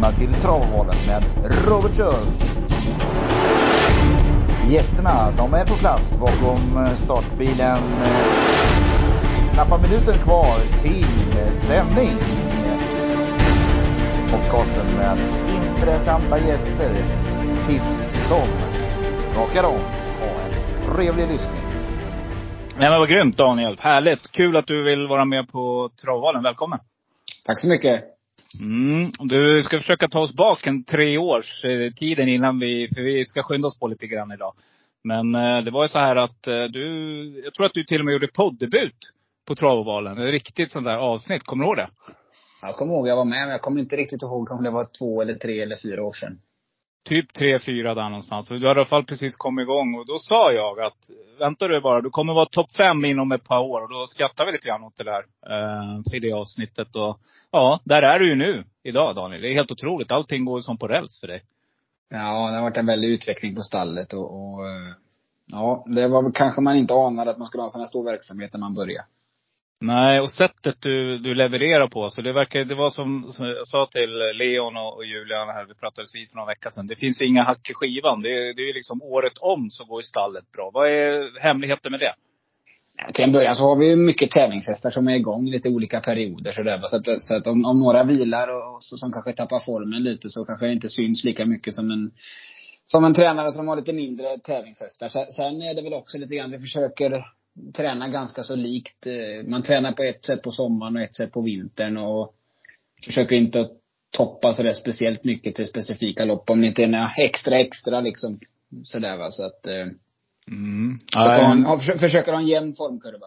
välkomna till Travvallen med Robert Schultz. Gästerna, de är på plats bakom startbilen. Knappa minuten kvar till sändning. Podcasten med intressanta gäster. Tips som skakar om. Ha en trevlig lyssning. Nej, men vad grymt, Daniel. Härligt. Kul att du vill vara med på Travvallen. Välkommen. Tack så mycket. Du ska försöka ta oss bak en 3 års tiden innan för vi ska skynda oss på lite grann idag. Men det var ju så här att jag tror att du till och med gjorde poddebut på Travvalen. Ett riktigt sånt där avsnitt, kommer du ihåg det? Jag kommer ihåg, jag var med, men jag kommer inte riktigt ihåg om det var 2 eller 3 eller 4 år sedan. Typ 3-4 där någonstans. Du har i alla fall precis kommit igång. Och då sa jag att, vänta du bara, du kommer vara topp 5 inom ett par år. Och då skrattar vi lite grann åt det där. För det avsnittet. Och ja, där är du ju nu idag, Daniel. Det är helt otroligt. Allting går som på räls för dig. Ja, det har varit en väldig utveckling på stallet. Och ja, det var kanske man inte anade att man skulle ha en sån här stor verksamhet när man började. Nej, och sättet du levererar på. Så det var som jag sa till Leon och Julian här. Vi pratades vid för några veckor sedan. Det finns ju inga hack i skivan. Det är liksom året om så går i stallet bra. Vad är hemligheten med det? Till en början så har vi mycket tävlingshästar som är igång i lite olika perioder. Så att om några vilar och så, som kanske tappar formen lite, så kanske det inte syns lika mycket som en tränare som har lite mindre tävlingshästar. Sen är det väl också lite grann, vi försöker träna ganska så likt. Man tränar på ett sätt på sommaren och ett sätt på vintern, och försöker inte toppa så där speciellt mycket till specifika lopp, om det inte är några extra liksom sådär, va. Så att försöker ha en jämn formkurva.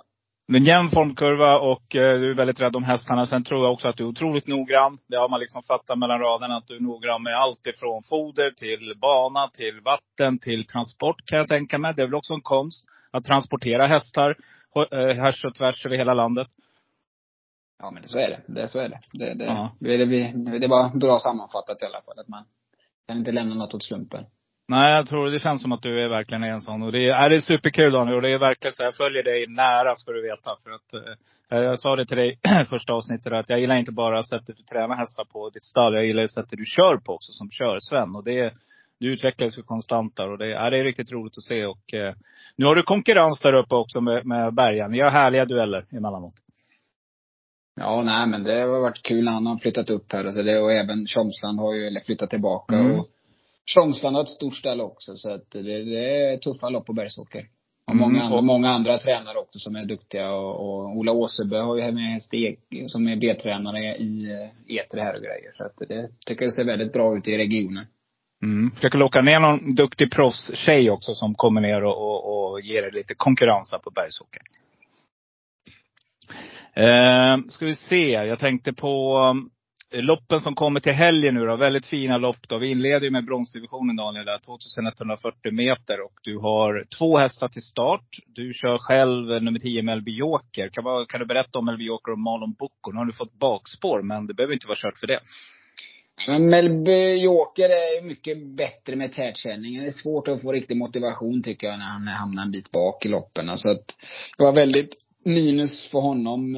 En jämn formkurva, och du är väldigt rädd om hästarna. Sen tror jag också att du är otroligt noggrann. Det har man liksom fattat mellan raderna, att du är noggrann med allt ifrån foder till bana, till vatten, till transport, kan jag tänka mig. Det är väl också en konst att transportera hästar härs och tvärs över hela landet. Ja, men så är det. Det var bra sammanfattat i alla fall, att man kan inte lämna något åt slumpen. Nej, jag tror det känns som att du är verkligen en sån. Och det är superkul, Daniel. Och det är verkligen så, jag följer dig nära, ska du veta. För att jag sa det till dig första avsnittet, att jag gillar inte bara sättet du tränar hästar på ditt stall. Jag gillar sättet du kör på också, som kör Sven. Och du utvecklas ju konstant där. Och det är riktigt roligt att se. Och nu har du konkurrens där uppe också med Bergen. Ni har härliga dueller emellanåt. Ja, nej, men det har varit kul. Han har flyttat upp här. Alltså och även Tjomsland har ju flyttat tillbaka. Och Tjomsland har ett stort ställe också. Så att det är tuffa lopp på Bergsåker. Och många andra tränare också som är duktiga. Och Ola Åsebö har ju här med steg, som är B-tränare i Etre här och grejer. Så att det tycker jag ser väldigt bra ut i regionen. Försöker locka ner någon duktig proffstjej också, som kommer ner och ger er lite konkurrens på Bergsåker. Ska vi se. Jag tänkte på loppen som kommer till helgen nu då. Väldigt fina lopp då. Vi inleder ju med bronsdivisionen, Daniel, där 2140 meter. Och du har 2 hästar till start. Du kör själv nummer 10 Melby Joker. Kan du berätta om Melby Joker och Marlon Bocco? Nu har du fått bakspår, men det behöver inte vara kört för det. Men Melby Joker är mycket bättre med tätkänningen. Det är svårt att få riktig motivation, tycker jag, när han hamnar en bit bak i loppen. Så att det var väldigt minus för honom.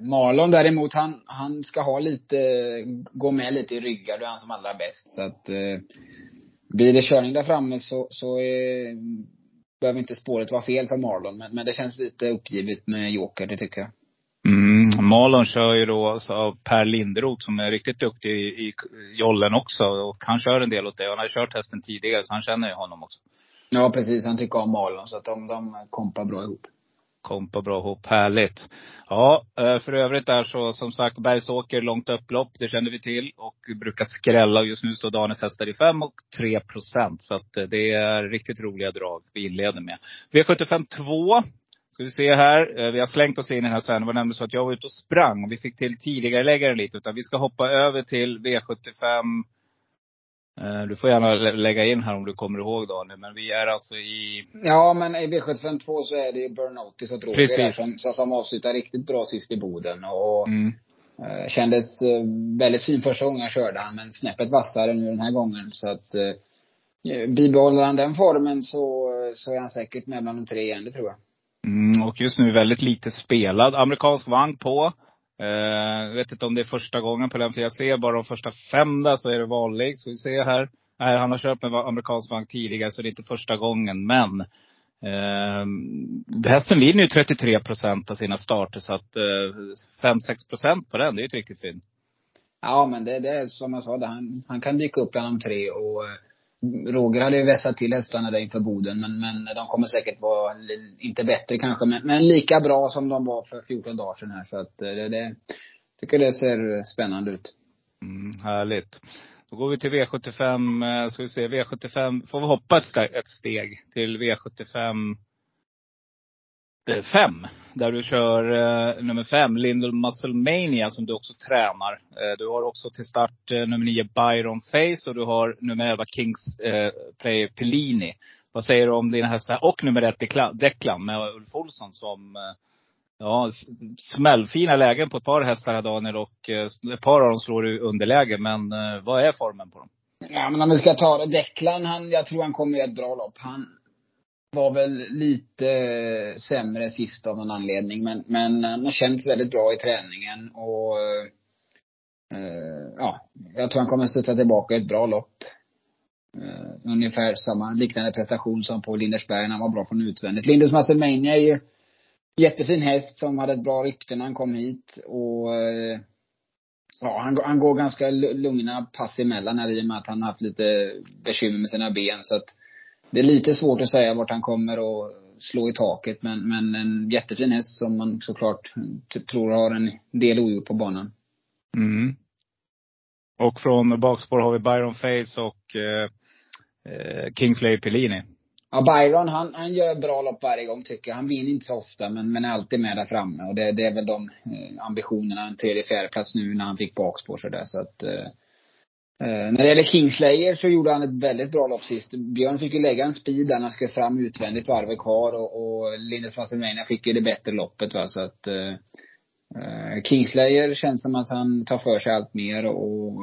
Marlon däremot, han ska ha lite, gå med lite i ryggar. Det är han som allra bäst. Så att blir det körning där framme, så behöver inte spåret vara fel för Marlon. Men det känns lite uppgivet med Joker, det tycker jag. Marlon kör ju då av Per Linderoth, som är riktigt duktig i jollen också. Och han kör en del åt det. Han har kört hästen tidigare, så han känner ju honom också. Ja, precis, han tycker om Marlon. Så att de kompar bra ihop. Härligt. Ja, för övrigt där så, som sagt, Bergsåker, långt upplopp, det känner vi till. Och brukar skrälla. Just nu står Danes hästar i 5% och 3%. Så att det är riktigt roliga drag vi inleder med. V75 2. Ska vi se här. Vi har slängt oss in i den här sen. Det var nämligen så att jag var ute och sprang. Och vi fick till tidigare läggare lite. Utan vi ska hoppa över till V75. Du får gärna lägga in här om du kommer ihåg, Daniel. Men vi är alltså i... Ja, men i B752 så är det ju Burnout så tråkigt. Precis. Som avslutar riktigt bra sist i Boden. Och kändes väldigt fin första gången körde han. Men snäppet vassare nu den här gången. Så att bibehåller han den formen, så är han säkert med bland de 3 igen, det tror jag. Och just nu väldigt lite spelad. Amerikansk vagn på. Jag vet inte om det är första gången på den, för jag ser bara de första 5 där, så är det vanligt. Ska vi se här. Nej, han har köpt en amerikansk vagn tidigare, så det är inte första gången. Men hästen vinner ju 33% av sina starter, så att 5-6% på den, det är ju ett riktigt fint. Ja, men det är som jag sa, han kan dyka upp bland de 3. Och Roger hade ju vässat till hästarna där inför Boden, men de kommer säkert vara, inte bättre kanske, men lika bra som de var för 14 dagar sedan här. Så att det tycker det ser spännande ut. Härligt. Då går vi till V75. Ska vi se, V75 får vi hoppa ett steg till V75 5, där du kör nummer 5 Lindel Musclemania, som du också tränar. Du har också till start nummer 9 Byron Face, och du har nummer 11 Kings Player Pelini. Vad säger du om dina hästar? Och nummer 1 Deklan med Ulf Olsson, som smällfina lägen på ett par hästar här, Daniel, och ett par av dem slår du underläge. Men vad är formen på dem? Ja, men om vi ska ta det, Deklan, jag tror han kommer i ett bra lopp. Han var väl lite sämre sist av någon anledning, men han har känts väldigt bra i träningen. Och jag tror han kommer studsa tillbaka i ett bra lopp. Ungefär samma liknande prestation som på Lindersberg. Han var bra från utvändigt. Lindels Musclemania är ju jättefin häst som hade ett bra rykte när han kom hit. Och han går ganska lugna pass emellan här, i och med att han har haft lite bekymmer med sina ben. Så att det är lite svårt att säga vart han kommer och slå i taket. Men en jättefin häst som man såklart tror har en del ogjort på banan. Mm. Och från bakspår har vi Byron Face och King Flay Pelini. Ja, Byron han gör bra lopp varje gång, tycker jag. Han vinner inte så ofta, men är alltid med där framme. Och det är väl de ambitionerna. En 3:e, 4:e plats nu när han fick bakspår sådär. Så att när det gäller Kings Player så gjorde han ett väldigt bra lopp sist. Björn fick ju lägga en speed där han skulle fram utvändigt på varvet kvar. Och Lindels Musclemania fick ju det bättre loppet, va? Så att Kings Player känns som att han tar för sig allt mer. Och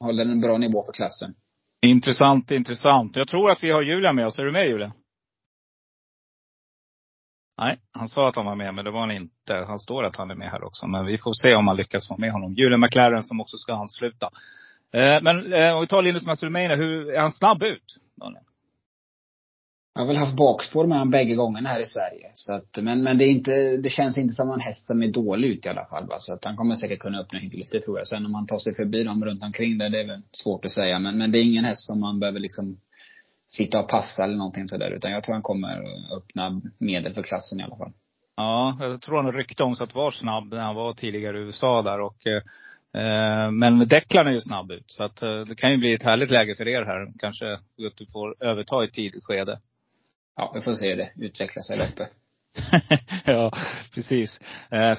håller en bra nivå för klassen. Intressant. Jag tror att vi har Julian med oss. Är du med, Julian? Nej, han sa att han var med, men det var han inte. Han står att han är med här också, men vi får se om man lyckas få med honom. Julian McLaren, som också ska ansluta. Men om vi tar Lindus Musclemania, hur är han snabb ut? Jag har väl haft bakspår med han bägge gångerna här i Sverige. Så att, men det känns inte som en häst som är dålig ut i alla fall. Va? Så att han kommer säkert kunna öppna hyggligt, det tror jag. Sen om han tar sig förbi dem runt omkring där, det är väl svårt att säga. Men det är ingen häst som man behöver liksom sitta och passa eller någonting sådär, utan jag tror han kommer öppna medel för klassen i alla fall. Ja, jag tror han ryckte om så att var snabb när han var tidigare i USA där. Och men Deklan är ju snabb ut, så att det kan ju bli ett härligt läge för er här. Kanske att du får överta i tidskede. Ja, vi får se det utvecklas här uppe. Ja, precis.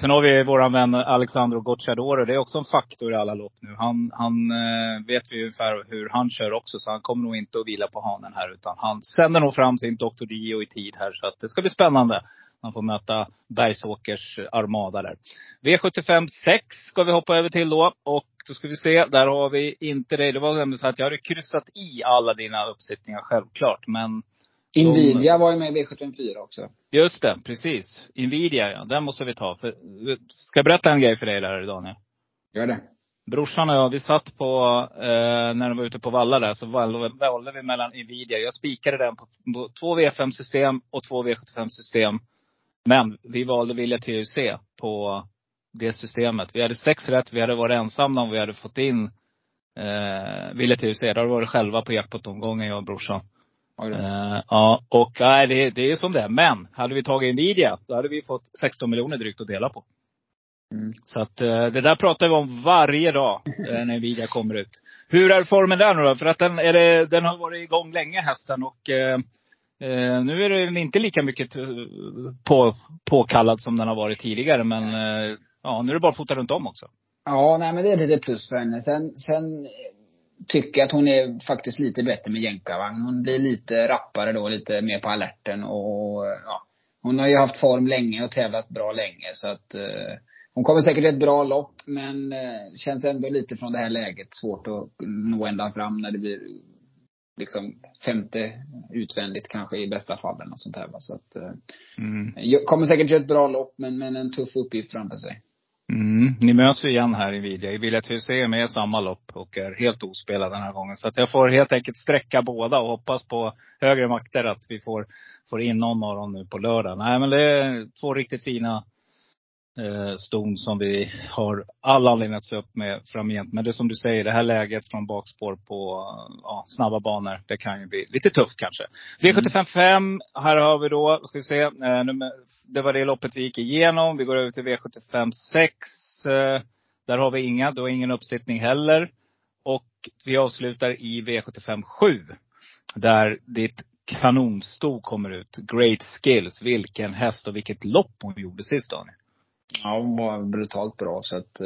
Sen har vi vår vän Alexandro Gocciadoro. Det är också en faktor i alla lopp nu. Han vet vi ungefär hur han kör också, så han kommer nog inte att vila på hanen här, utan han sänder nog fram sin Dr. Dio i tid här. Så att det ska bli spännande. Man får möta Bergsåkers armada där. V75 6 ska vi hoppa över till då. Och då ska vi se, där har vi inte dig. Det var nämligen så att jag hade kryssat i alla dina uppsättningar självklart, men Invidia var ju med i V74 också. Just det, precis. Invidia, ja. Den måste vi ta. Ska jag berätta en grej för dig där, Daniel? Gör det. Brorsan och jag, vi satt på, när de var ute på Valla där, så valde vi mellan Invidia. Jag spikade den på 2 V5-system och 2 V75-system. Men vi valde Villa TUC på det systemet. Vi hade 6 rätt, vi hade varit ensamma om vi hade fått in Villa TUC. Där var det själva på jackpot-omgången, jag och brorsan. Det är som det. Men hade vi tagit Nvidia, då hade vi fått 16 miljoner drygt att dela på. Så att det där pratar vi om varje dag när Nvidia kommer ut. Hur är formen där nu då? För att den har varit igång länge, hästen. Och nu är den inte lika mycket påkallad som den har varit tidigare. Men nu är det bara fotar runt om också. Ja, nej, men det är lite plus för henne. Sen tycker att hon är faktiskt lite bättre med jänkarvagn. Hon blir lite rappare då, lite mer på alerten. Och hon har ju haft form länge och tävlat bra länge. Så att hon kommer säkert ett bra lopp. Men känns ändå lite från det här läget svårt att nå ända fram när det blir liksom femte utvändigt kanske i bästa fallen och sånt här. Så att, kommer säkert till ett bra lopp, men en tuff uppgift framför sig. Mm. Ni möts ju igen här i Invidia. I Villa TUC är med samma lopp och är helt ospelad den här gången. Så att jag får helt enkelt sträcka båda och hoppas på högre makter att vi får in någon av dem nu på lördag. Nej, men det är två riktigt fina ston som vi har alla anledning att se upp med framgent. Men det som du säger, det här läget från bakspår på snabba banor, det kan ju bli lite tufft kanske. V75-5, här har vi då, ska vi se, det var det loppet vi gick igenom. Vi går över till V75-6, där har vi ingen uppsittning heller. Och vi avslutar i V75-7, där ditt kanonsto kommer ut, Great Skills. Vilken häst och vilket lopp hon gjorde sist, Daniel. Ja, hon var brutalt bra, så att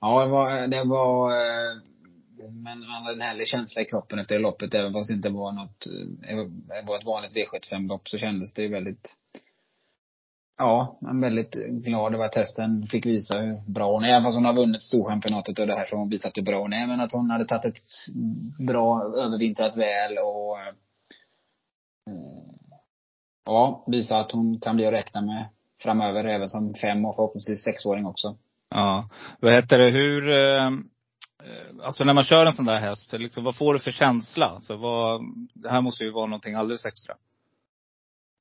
ja, det var men han hade en härlig känsla i kroppen efter det loppet, även fast det inte var något, det var ett vanligt V75-lopp, så kändes det väldigt, en väldigt glad över att hästen fick visa hur bra hon är, även fast hon har vunnit storchampionatet och det här, så hon visat hur bra hon är, men att hon hade tagit ett bra, övervintrat väl och visa att hon kan bli att räkna med framöver, även som 5 och förhoppningsvis 6-åring också. Ja, vad heter det? Hur, alltså när man kör en sån där häst, liksom, vad får du för känsla? Så det här måste ju vara någonting alldeles extra.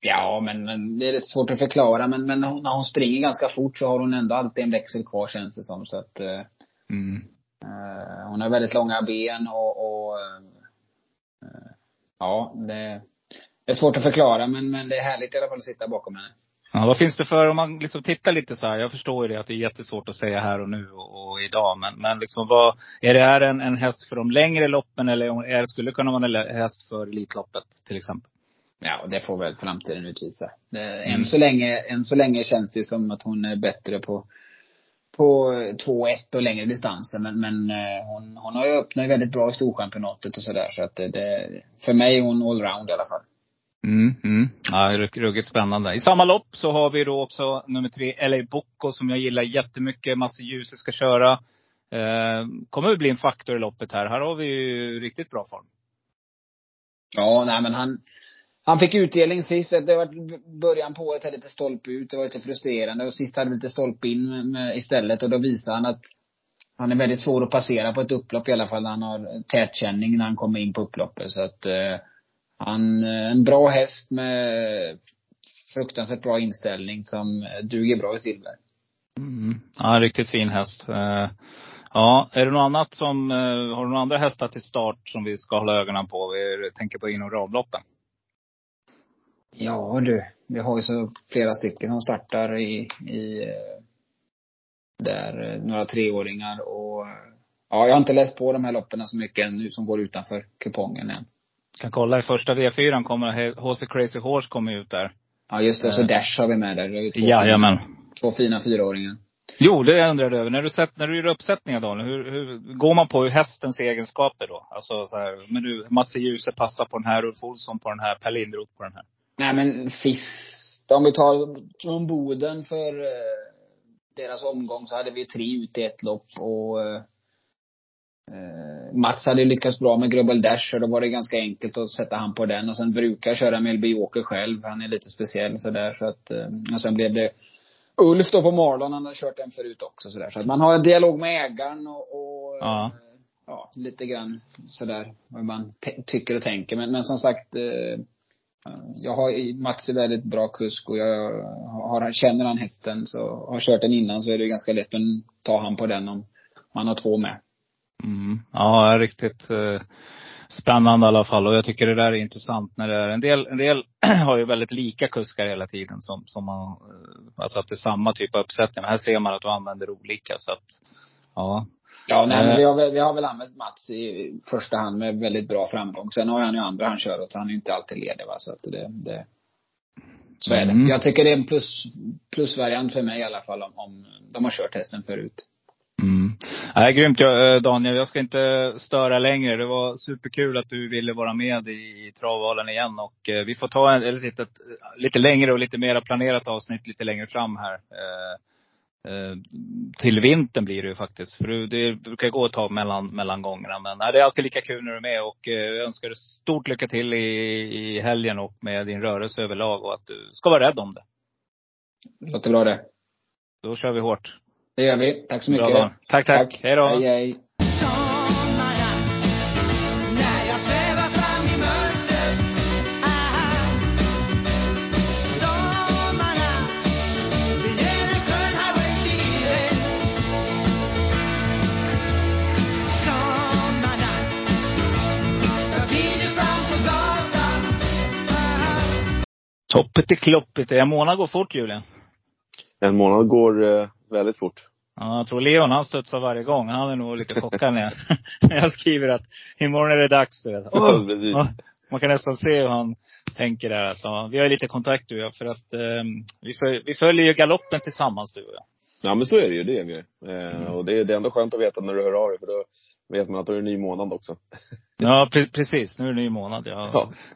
Ja, men det är lite svårt att förklara. Men när hon springer ganska fort så har hon ändå alltid en växel kvar, känns det som. Så att, hon har väldigt långa ben och det är svårt att förklara. Men det är härligt i alla fall att sitta bakom henne. Ja, vad finns det för, om man liksom tittar lite så här, jag förstår ju det att det är jättesvårt att säga här och nu och idag, men liksom, vad är det här en häst för de längre loppen, eller är det, skulle kunna vara en häst för elitloppet till exempel? Ja, det får väl framtiden utvisa. Än så länge känns det som att hon är bättre på 2-1 och längre distanser, men hon har ju öppnat väldigt bra i storchampionatet och sådär, så att det, för mig är hon allround i alla fall. Ja, ruggigt spännande. I samma lopp så har vi då också nummer 3 LA Bocco, som jag gillar jättemycket. Massa ljus ska köra, kommer att bli en faktor i loppet här. Här har vi ju riktigt bra form. Ja, nej, men han fick utdelning sist. Det var början på året, hade lite stolpe ut, det var lite frustrerande. Och sist hade vi lite stolpe in istället. Och då visade han att han är väldigt svår att passera på ett upplopp, i alla fall när han har tätkänning när han kommer in på upploppet. Så att han är en bra häst med fruktansvärt bra inställning som duger bra i silver. Ja, riktigt fin häst. Ja, är det något annat som, har du några andra hästar till start som vi ska hålla ögonen på? Vi tänker på inom ramloppen. Ja du, vi har ju så flera stycken som startar i där, några treåringar och jag har inte läst på de här loppen så mycket ännu som går utanför kupongen än. Kan kolla, i första V4 kommer HC Crazy Horse kommer ut där. Ja, just det, så Dash har vi med där. Två fina fyraåringar. Jo, det jag undrade över. När du gör uppsättningar, Daniel, hur går man på hästens egenskaper då? Alltså så här, men du, Mats Ljuse passar på den här, Ulf Olsson på den här, Per Lindroth på den här. Nej, men sist, om vi tar om Boden för deras omgång, så hade vi 3 ute i ett lopp och Mats hade lyckats bra med Grubbel Dash, och då var det ganska enkelt att sätta han på den. Och sen brukar köra Melby Joker själv, han är lite speciell sådär, så att, och sen blev det Ulf då på Marlon, han har kört den förut också sådär. Så att man har en dialog med ägaren och lite grann sådär vad man tycker och tänker, men som sagt, jag har Mats är väldigt bra kusk, och jag känner han hästen, så har kört den innan, så är det ganska lätt att ta han på den om man har 2 med. Ja, riktigt spännande i alla fall. Och jag tycker det där är intressant när det är en del har ju väldigt lika kuskar hela tiden, som man, alltså att det är samma typ av uppsättning. Men här ser man att de använder olika, så att vi har väl använt Mats i första hand med väldigt bra framgång. Sen har han ju andra han kör åt, så han är inte alltid ledig, va? Så att det så är det. Jag tycker det är en plusvariant för mig i alla fall, om de har kört hästen förut. Nej, grymt Daniel, jag ska inte störa längre. Det var superkul att du ville vara med i Travvallen igen. Och vi får ta lite längre och lite mera planerat avsnitt lite längre fram här. Till vintern blir det ju faktiskt. För det brukar gå att ta mellan gångerna. Men nej, det är alltid lika kul när du är med. Och jag önskar dig stort lycka till i helgen och med din rörelse överlag. Och att du ska vara rädd om det. Låt det låta. Då kör vi hårt. Det gör vi. Tack så mycket. Bra, tack. Hej då. Hej, hej. Toppet är kloppet. En månad går fort, Julian. En månad går väldigt fort. Ja, jag tror Leon, han studsar varje gång. Han är nog lite chockad när jag skriver att imorgon är det dags. Man kan nästan se hur han tänker där. Så, vi har lite kontakt, du och jag, för att vi följer ju galoppen tillsammans, du och jag. Ja, men så är det ju. Det är vi. Och det är ändå skönt att veta när du hör av dig, för då vet man att det är en ny månad också. Ja, precis. Nu är det en ny månad.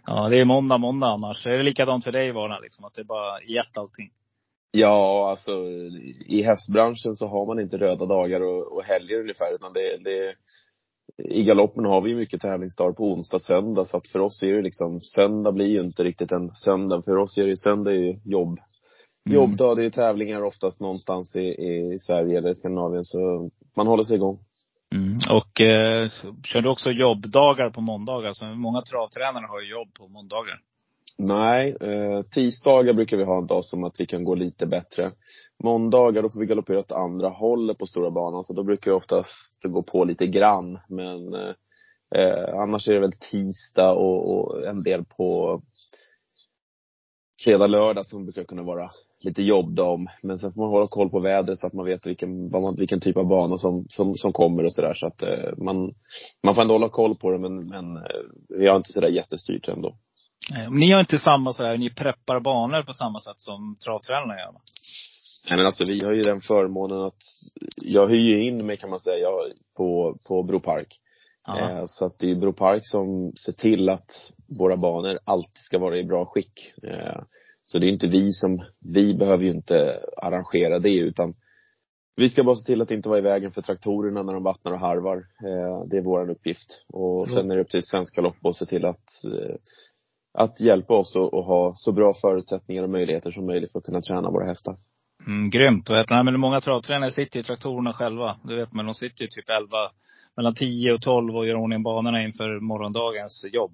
Ja, det är måndag annars. Är det likadant för dig, Varna, liksom? Att det är bara jätt allting? Ja, alltså i hästbranschen så har man inte röda dagar och helger ungefär. Utan i galoppen har vi ju mycket tävlingsdagar på onsdag, söndag. Så att för oss är det liksom, söndag blir ju inte riktigt en söndag. För oss är det ju söndag ju jobb. Jobbdag, det är ju tävlingar oftast någonstans i Sverige eller Skandinavien. Så man håller sig igång. Och kör du också jobbdagar på måndagar? Så många travtränare har ju jobb på måndagar. Nej, tisdagar brukar vi ha en dag som att vi kan gå lite bättre. Måndagar då får vi galoppera åt andra hållet på stora banan. Så då brukar vi oftast gå på lite grann. Men annars är det väl tisdag och en del på fredag, lördag som brukar kunna vara lite jobb om. Men sen får man hålla koll på vädret så att man vet vilken typ av bana som kommer och sådär. Så att man får ändå hålla koll på det, men vi har inte sådär jättestyrt ändå. Ni har inte samma så här, ni preppar banor på samma sätt som travtränarna gör. Nej, men alltså vi har ju den förmånen att jag hyr in mig, kan man säga, på Bro Park. Så att det är Bro Park som ser till att våra banor alltid ska vara i bra skick. Så det är inte vi behöver ju inte arrangera det, utan vi ska bara se till att inte vara i vägen för traktorerna när de vattnar och harvar. Det är vår uppgift. Och sen är det upp till Svenska Lopp och se till att hjälpa oss att ha så bra förutsättningar och möjligheter som möjligt för att kunna träna våra hästar. Grymt. Och men många travtränare sitter i traktorerna själva. Du vet, men de sitter ju typ 11, mellan 10 och 12 och gör ordning banorna inför morgondagens jobb.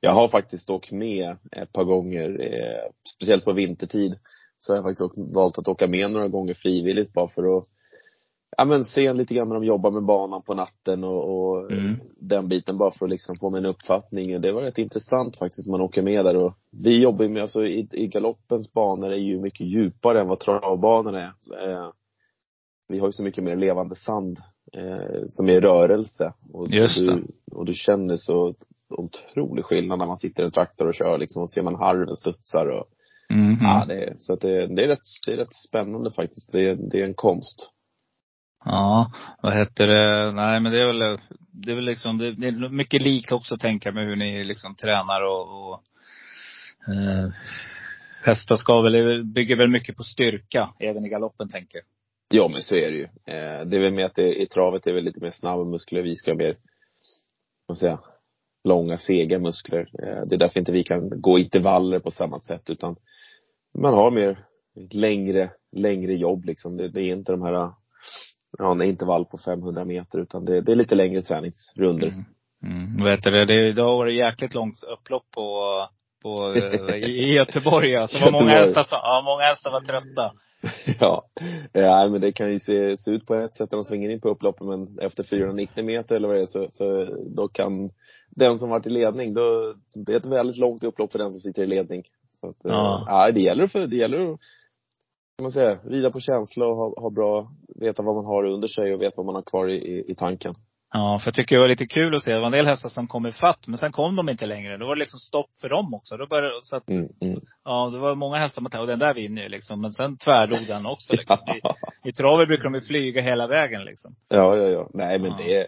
Jag har faktiskt åkt med ett par gånger, speciellt på vintertid. Så jag har faktiskt valt att åka med några gånger frivilligt bara för att se lite grann när de jobbar med banan på natten och den biten, bara för att liksom få mig en uppfattning. Det var rätt intressant faktiskt, man åker med där. Och vi jobbar med, alltså i galoppens banor är ju mycket djupare än vad travbanorna är. Vi har ju så mycket mer levande sand som är rörelse. Och du känner så otrolig skillnad när man sitter i en traktor och kör liksom, och ser man harven studsar och det är rätt spännande faktiskt. Det är en konst. Ja, vad heter det? Nej, men det är väl liksom det är mycket likt också, tänka med hur ni liksom tränar och hästar ska väl bygger väl mycket på styrka även i galoppen, tänker jag. Ja, men så är det ju. Det är väl med att i travet är väl lite mer snabba muskler, vi ska mer, vad säger jag, långa sega muskler. Det är därför inte vi kan gå intervaller på samma sätt, utan man har mer längre jobb liksom. Det är inte de här en intervall på 500 meter, utan det är lite längre träningsrunder. Vet du, idag var det jäkligt långt upplopp på i Göteborg, alltså. Många hästar var trötta. Ja, men det kan ju se ut på ett sätt när de svänger in på upploppet, men efter 490 meter eller vad det är, så då kan den som varit i ledning, då det är ett väldigt långt upplopp för den som sitter i ledning. Så att, det gäller kan man säga, rida på känsla och veta vad man har under sig och veta vad man har kvar i tanken. Ja, för jag tycker det var lite kul att se. Det var en del hästar som kom i fatt, men sen kom de inte längre. Då var det liksom stopp för dem också. Då började, så att, ja, det var många hästar man tar, och den där vinner ju liksom. Men sen tvärdog den också liksom. I travet brukar de ju flyga hela vägen liksom. Ja. Nej, men det är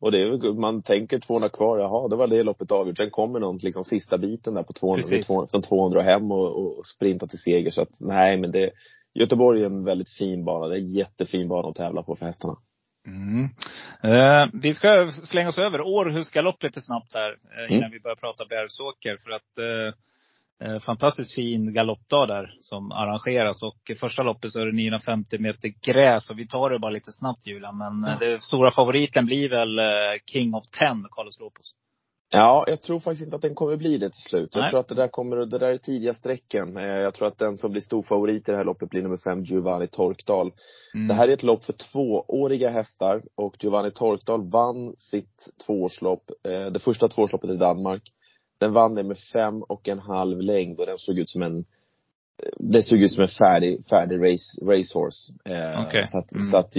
Och det är, man tänker 200 kvar, jaha, det var det loppet avgjort. Sen kommer någon liksom sista biten där på 200, från 200 hem och sprinta till seger. Så att nej, men det, Göteborg är en väldigt fin bana. Det är en jättefin bana att tävla på för hästarna. Mm. Vi ska slänga oss över Århus galopp lite snabbt här innan vi börjar prata Bergsåker. För att fantastiskt fin galoppdag där som arrangeras. Och första loppet så är det 950 meter gräs. Och vi tar det bara lite snabbt, Julian. Men det stora favoriten blir väl King of Ten, Carlos Lopos. Ja, jag tror faktiskt inte att den kommer bli det till slut. Jag tror att det där är tidiga sträcken. Jag tror att den som blir stor favorit i det här loppet blir nummer 5, Giovanni Torkdal. Det här är ett lopp för tvååriga hästar. Och Giovanni Torkdal vann sitt tvåårslopp, det första tvåårsloppet i Danmark. Den vann det med 5,5 längd. Och den såg ut som en färdig racehorse. Okay. Så att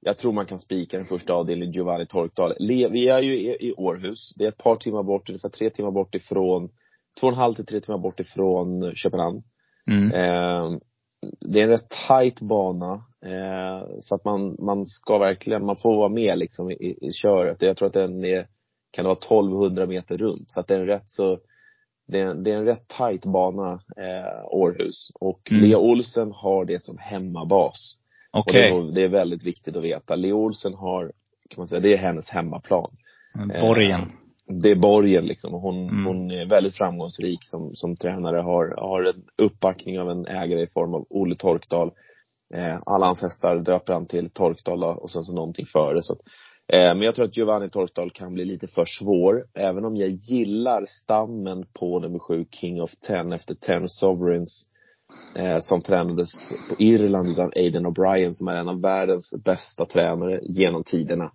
jag tror man kan spika den första avdelningen, Giovanni Torkdal. Vi är ju i Århus. Det är ett par timmar bort, ungefär 3 timmar bort ifrån, 2,5 till 3 timmar bort ifrån Köpenhamn. Det är en rätt tajt bana. Så att man ska verkligen, man får vara med liksom i köret. Jag tror att den kan vara 1200 meter runt. Så att det är en rätt så... Det är en rätt tajt bana, Århus. Och Lea Olsen har det som hemmabas. Okay. Och det är väldigt viktigt att veta. Lea Olsen har, kan man säga, det är hennes hemmaplan. Borgen. Det är borgen liksom. Hon är väldigt framgångsrik som tränare. Har en uppbackning av en ägare i form av Olle Torkdal. Alla hans hästar döper han till Torkdal och sen så någonting före. Så att, men jag tror att Giovanni Torkdal kan bli lite för svår. Även om jag gillar stammen på nummer 7, King of Ten, efter 10 Sovereigns. Som tränades på Irland av Aidan O'Brien, som är en av världens bästa tränare genom tiderna.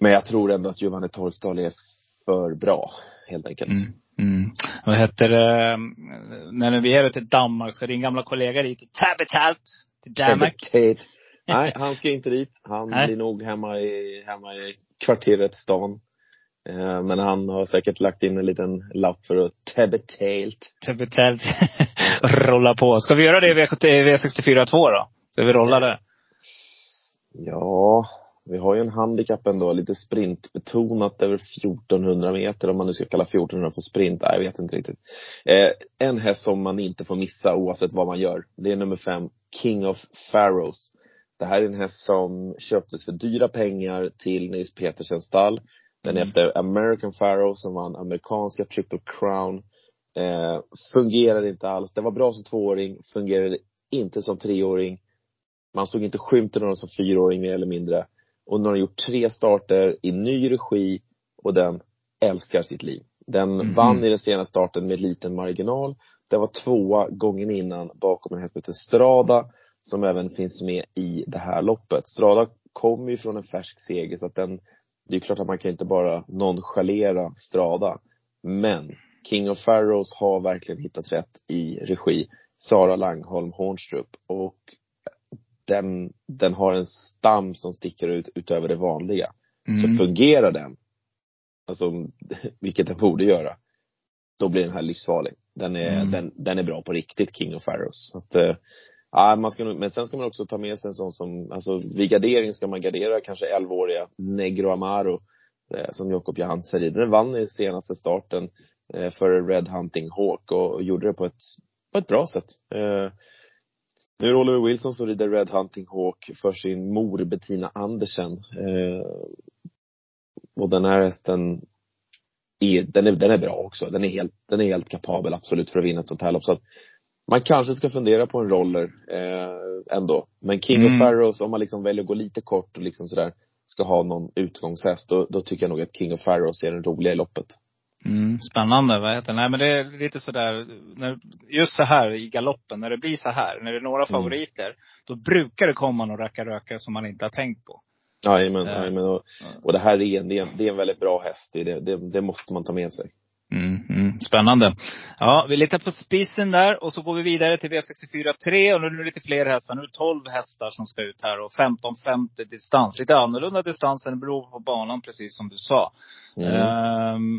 Men jag tror ändå att Giovanni Torkdal är för bra, helt enkelt. Vad heter det? När vi är till Danmark, ska din gamla kollega dit till Danmark? Nej, han ska inte dit. Han blir nog hemma i kvarteret stan. Men han har säkert lagt in en liten lapp för att tebbetalt rolla på. Ska vi göra det i V64-2 då? Ska vi rolla det? Ja, vi har ju en handikapp ändå. Lite sprintbetonat över 1400 meter. Om man nu ska kalla 1400 för sprint. Nej, jag vet inte riktigt. En häst som man inte får missa oavsett vad man gör. Det är nummer 5, King of Pharaohs. Det här är en häst som köptes för dyra pengar till Nils Petersens stall. Den efter American Pharaoh som vann amerikanska Triple Crown. Fungerade inte alls. Det var bra som tvååring. Fungerade inte som treåring. Man såg inte skymten av den som fyraåring mer eller mindre. Och nu har den gjort 3 starter i ny regi. Och den älskar sitt liv. Den vann i den senaste starten med liten marginal. Det var 2:a gången innan bakom en häst med Strada. Som även finns med i det här loppet. Strada kommer ju från en färsk seger. Så att den... Det är klart att man kan inte bara nonchalera Strada. Men King of Pharaohs har verkligen hittat rätt i regi. Sara Langholm Hornstrup. Och den har en stam som sticker ut utöver det vanliga. Så fungerar den. Alltså, vilket den borde göra. Då blir den här livsfarlig. Den är bra på riktigt, King of Pharaohs. Så att... Ja, men sen ska man också ta med sig en sån som... Alltså, vid gardering ska man gardera kanske 11-åriga Negro Amaro. Som Jacob Johansson rider. Den vann i senaste starten för Red Hunting Hawk. Och gjorde det på ett bra sätt. Nu är Oliver Wilson som rider Red Hunting Hawk för sin mor Bettina Andersen. Och den här hästen... Den är bra också. Den är helt kapabel absolut för att vinna ett sånt här lopp. Så att... Man kanske ska fundera på en roller ändå. Men King of Pharaohs, om man liksom väljer att gå lite kort och liksom sådär, ska ha någon utgångshäst, då tycker jag nog att King of Pharaohs är den roliga i loppet. Spännande, vad heter det? Nej, men det är lite sådär, just så här i galoppen, när det blir så här, när det är några favoriter, då brukar det komma några rackarrökare som man inte har tänkt på. Jajamän. Och det här är en väldigt bra häst. Det måste man ta med sig. Spännande. Ja, vi litar på spisen där. Och så går vi vidare till V64-3. Och nu är det lite fler hästar. Nu är det 12 hästar som ska ut här. Och 15-50 distans. Lite annorlunda distans än det beror på banan, precis som du sa.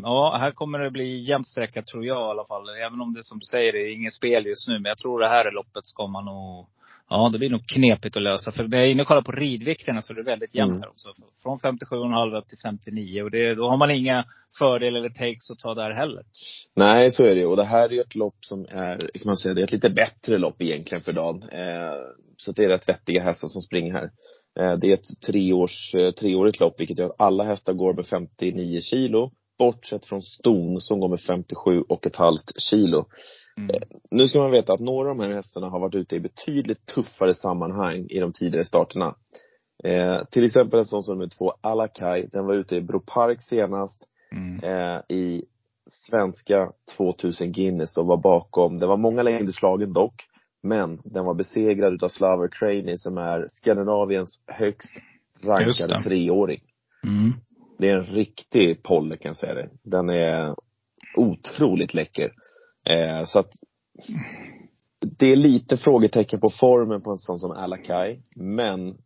Ja, här kommer det bli jämsträcka, tror jag i alla fall. Även om det, som du säger, det är inget spel just nu. Men jag tror det här är loppet ska man nog Ja, det blir nog knepigt att lösa. För när jag är inne och kollar på ridvikterna så är det väldigt jämnt här också. Från 57,5 upp till 59. Och det, då har man inga fördelar eller takes att ta där heller. Nej, så är det. Och det här är ju ett lopp som är, kan man säga, det är ett lite bättre lopp egentligen för dagen. Så det är rätt vettiga hästar som springer här. Det är ett treårigt lopp, vilket gör att alla hästar går med 59 kilo. Bortsett från Ston som går med 57,5 kilo. Mm. Nu ska man veta att några av de här hästarna har varit ute i betydligt tuffare sammanhang i de tidigare starterna. Till exempel en sån som nummer 2 Alakai. Den var ute i Bro Park senast i svenska 2000 Guinness och var bakom. Det var många längdslagen dock, men den var besegrad utav Slaver Craney som är Skandinaviens högst rankade treåring. Mm. Det är en riktig polle, kan jag säga det. Den är otroligt läcker. Så att det är lite frågetecken på formen på en sån som Alakai, men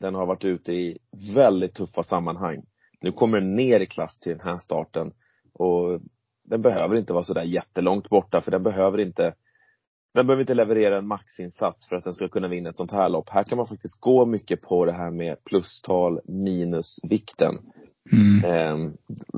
den har varit ute i väldigt tuffa sammanhang. Nu kommer den ner i klass till den här starten, och den behöver inte vara så där jättelångt borta, för den behöver inte leverera en maxinsats för att den ska kunna vinna ett sånt här lopp. Här kan man faktiskt gå mycket på det här med plustal minus vikten.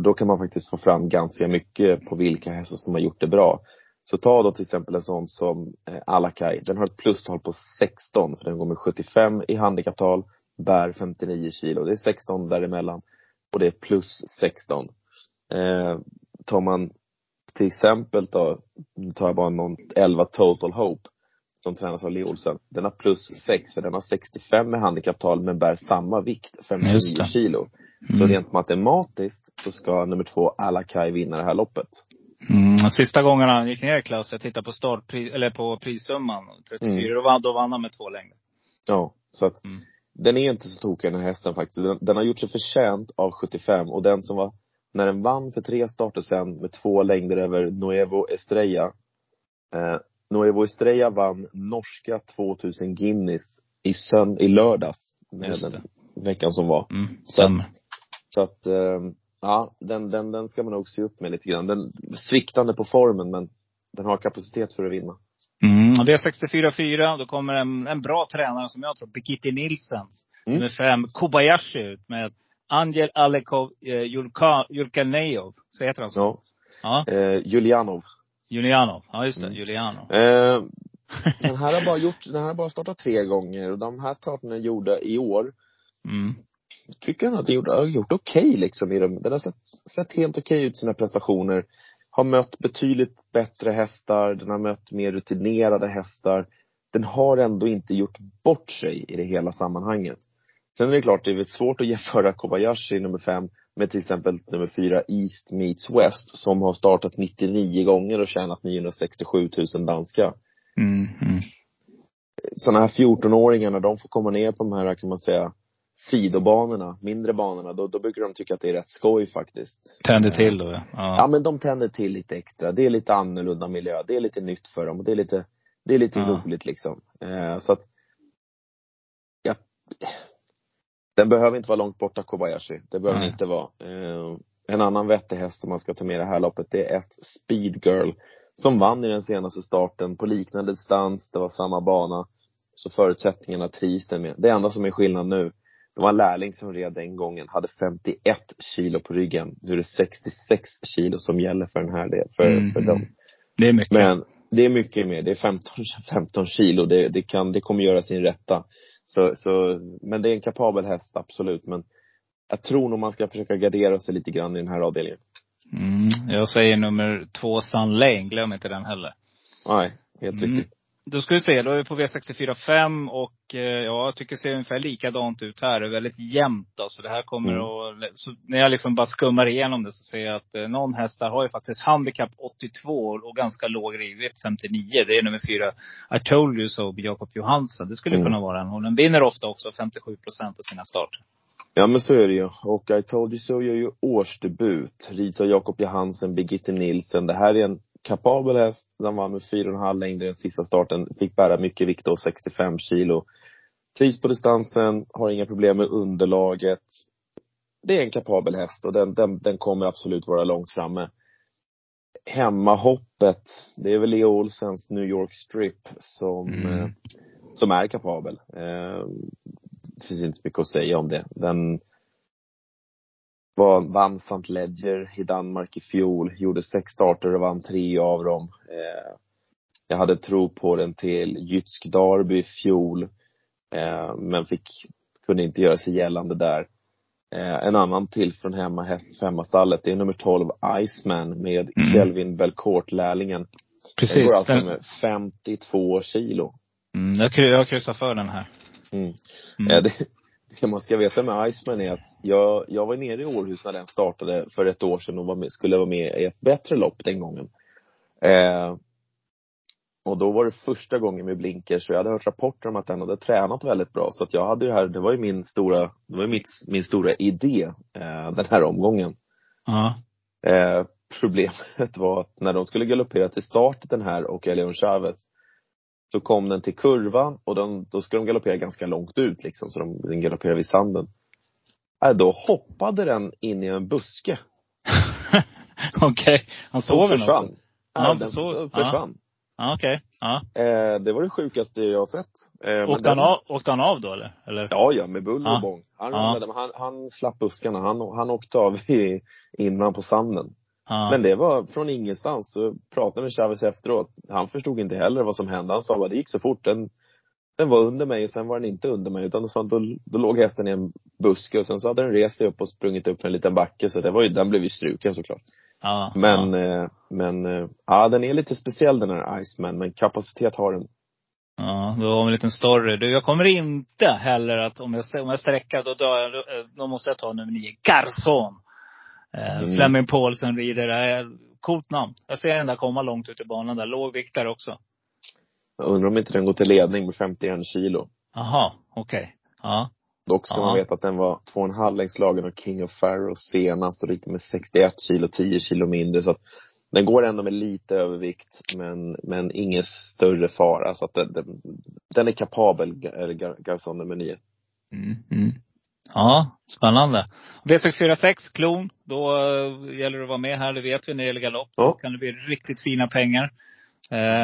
Då kan man faktiskt få fram ganska mycket på vilka hästar som har gjort det bra. Så ta då till exempel en sån som Alakai. Den har ett plustal på 16, för den går med 75 i handikapptal, bär 59 kilo. Det är 16 däremellan, och det är plus 16. Tar man till exempel då, nu tar jag bara någon 11 Total Hope som tränas av Lea Olsen. Den har plus 6, för den har 65 i handikapptal men bär samma vikt, 59 kilo. Så rent matematiskt så ska nummer 2 Alakai vinna det här loppet. Sista gången han gick ner i klass, jag tittade på prissumman 34, då vann han med 2 längder. Ja, så att den är inte så tokig, den här hästen faktiskt. Den har gjort sig förtjänt av 75, och den som var, när den vann för 3 starter sen med 2 längder över Nuevo Estrella. Nuevo Estrella vann norska 2000 Guinness i lördags med den veckan som var. Så att den ska man också se upp med lite grann. Den sviktande på formen, men den har kapacitet för att vinna. Det är 64-4. Då kommer en bra tränare som jag tror, Birgitte Nilsen, med 5 Kobayashi ut med Angel Alekov Jurkaneov, så heter han så. Ja. Julianov. Ja, just det. Julianov. Den här har bara startat 3 gånger, och de här starterna gjorde i år. Tycker jag att det har gjort okej liksom i dem. Den har sett helt okej ut, sina prestationer. Har mött betydligt bättre hästar, den har mött mer rutinerade hästar. Den har ändå inte gjort bort sig i det hela sammanhanget. Sen är det klart, det är svårt att jämföra Kobayashi nummer 5 med till exempel nummer 4 East Meets West, som har startat 99 gånger och tjänat 967 000 danska. Sådana här 14-åringar, när de får komma ner på de här, kan man säga, sidobanorna, mindre banorna, då brukar de tycka att det är rätt skoj faktiskt. Tänder till då, ja. Ja, men de tänder till lite extra. Det är lite annorlunda miljö, det är lite nytt för dem, och det är lite roligt liksom. Så att ja, den behöver inte vara långt borta, Kobayashi. Det behöver den inte vara. En annan vettig häst som man ska ta med i det här loppet, det är ett Speed Girl som vann i den senaste starten på liknande distans. Det var samma bana, så förutsättningarna trivs den med. Det enda som är skillnad nu, det var en lärling som red den gången, hade 51 kilo på ryggen. Nu är det 66 kilo som gäller för den här, för dem. Det är mycket. Men det är mycket mer. Det är 15 kilo. Det kommer göra sin rätta. Så, men det är en kapabel häst, absolut. Men jag tror nog man ska försöka gardera sig lite grann i den här avdelningen. Jag säger nummer 2 Sunlane. Glöm inte den heller. Nej, helt riktigt. Då ska vi se, då är vi på V64-5, och ja, jag tycker det ser ungefär likadant ut här. Det är väldigt jämnt då, så det här kommer att, så när jag liksom bara skummar igenom det, så ser jag att någon häst där har ju faktiskt handikapp 82 och ganska låg rivigt 59. Det är nummer 4 I told you so, Jacob Johansson. Det skulle kunna vara en. Och den vinner ofta också 57% av sina starter. Ja, men så är det ju. Och I told you so gör ju årsdebut. Rids av Jacob Johansson, Birgitte Nilsen. Det här är en kapabel häst. Den var med 4,5 längder i den sista starten. Fick bära mycket vikt och 65 kilo. Trivs på distansen. Har inga problem med underlaget. Det är en kapabel häst, och den kommer absolut vara långt framme. Hemmahoppet, det är väl Lea Olsens New York Strip som som är kapabel. Det finns inte så mycket att säga om det. Den vann St. Ledger i Danmark i fjol. Gjorde 6 starter och vann 3 av dem. Jag hade tro på den till Jytsk Derby i fjol. Men kunde inte göra sig gällande där. En annan till från hemmastallet. Det är nummer 12 Iceman med Kelvin Belcourt-lärlingen. Precis. Går alltså med 52 kilo. Jag kryssar för den här. Det man ska veta med Iceman är att jag var nere i Århus när den startade för ett år sedan och skulle vara med i ett bättre lopp den gången. Och då var det första gången med blinkers, så jag hade hört rapporter om att den hade tränat väldigt bra. Så att jag hade ju här, det var ju min stora idé den här omgången. Problemet var att när de skulle galoppera till start den här och Leon Chavez, så kom den till kurvan och då skulle de galoppera ganska långt ut liksom, så den galopperade vid sanden. Då hoppade den in i en buske. Okej, han sov något. Den försvann. Det var det sjukaste jag sett. Åkte han av då eller? Ja, med bull och bång. Han slapp buskarna. Han åkte av innan på sanden. Men det var från ingenstans. Så pratade med Chavez efteråt. Han förstod inte heller vad som hände. Han sa att det gick så fort. Den var under mig och sen var den inte under mig. Utan då låg hästen i en buske. Och sen så hade den rest sig upp och sprungit upp en liten backe. Så den blev ju struken såklart. Men den är lite speciell den här Iceman. Men kapacitet har den. Ja, det var en liten story. Jag kommer inte heller att om jag sträcker då måste jag ta nummer 9 Garson. Flemming Paulsen rider. Coolt namn. Jag ser den där komma långt ut i banan där. Lågviktare också. Jag undrar om inte den går till ledning med 51 kilo. Aha, okej. Dock ska man veta att den var 2,5 längs lagen av King of Pharaohs senast och riktigt med 61 kilo, 10 kilo mindre. Så att den går ändå med lite övervikt, men ingen större fara. Så att den är kapabel, Garson nummer 9. Ja, spännande. V646 klon, då gäller det att vara med här, det vet vi när det gäller galopp. Då kan det bli riktigt fina pengar.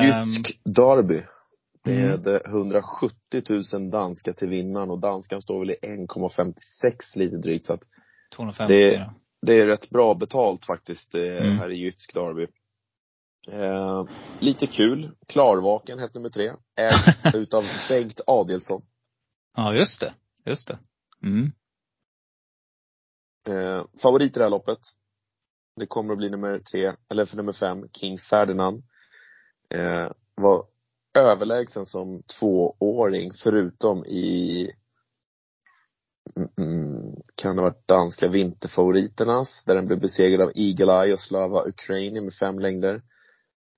Jytsk Derby. Det är 170 000 danska till vinnaren. Och danskan står väl i 1,56 lite drygt. Så att 250, det är rätt bra betalt faktiskt här i Jytsk Derby. Lite kul. Klarvaken, häst nummer 3. Ägs utav Bengt Adelsson. Ja, just det. Favorit i det här loppet. Det kommer att bli nummer 5 King Ferdinand. Var överlägsen som 2-åring förutom i kan det ha varit danska vinterfavoriternas, där den blev besegrad av Eagle Eye och Slava Ukraini med 5 längder.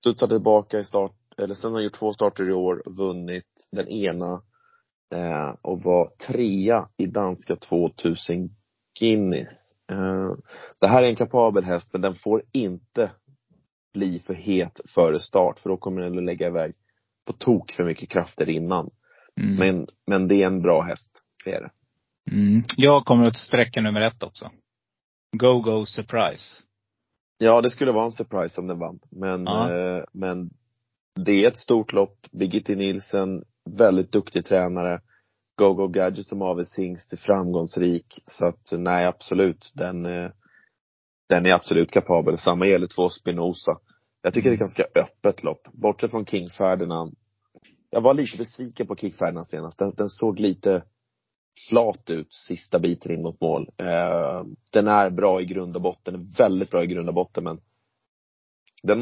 Tuttade tillbaka i start, eller sen har gjort 2 starter i år, vunnit den ena och var 3:a i danska 2000 Guinness. Det här är en kapabel häst, men den får inte bli för het före start, för då kommer den att lägga iväg på tok för mycket krafter innan. Men det är en bra häst, det är det. Jag kommer att sträcka nummer 1 också. Go Surprise. Ja, det skulle vara en surprise om den vann. Men det är ett stort lopp. Birgitte Nilsen, väldigt duktig tränare. Go Gadget som av Sings till framgångsrik. Så att nej, absolut. Den är absolut kapabel. Samma gäller 2 Spinoza. Jag tycker det är ganska öppet lopp. Bortsett från King Ferdinand. Jag var lite besviken på King Ferdinand senast. Den såg lite flat ut sista biten in mot mål. Den är bra i grund och botten. Väldigt bra i grund och botten. Men den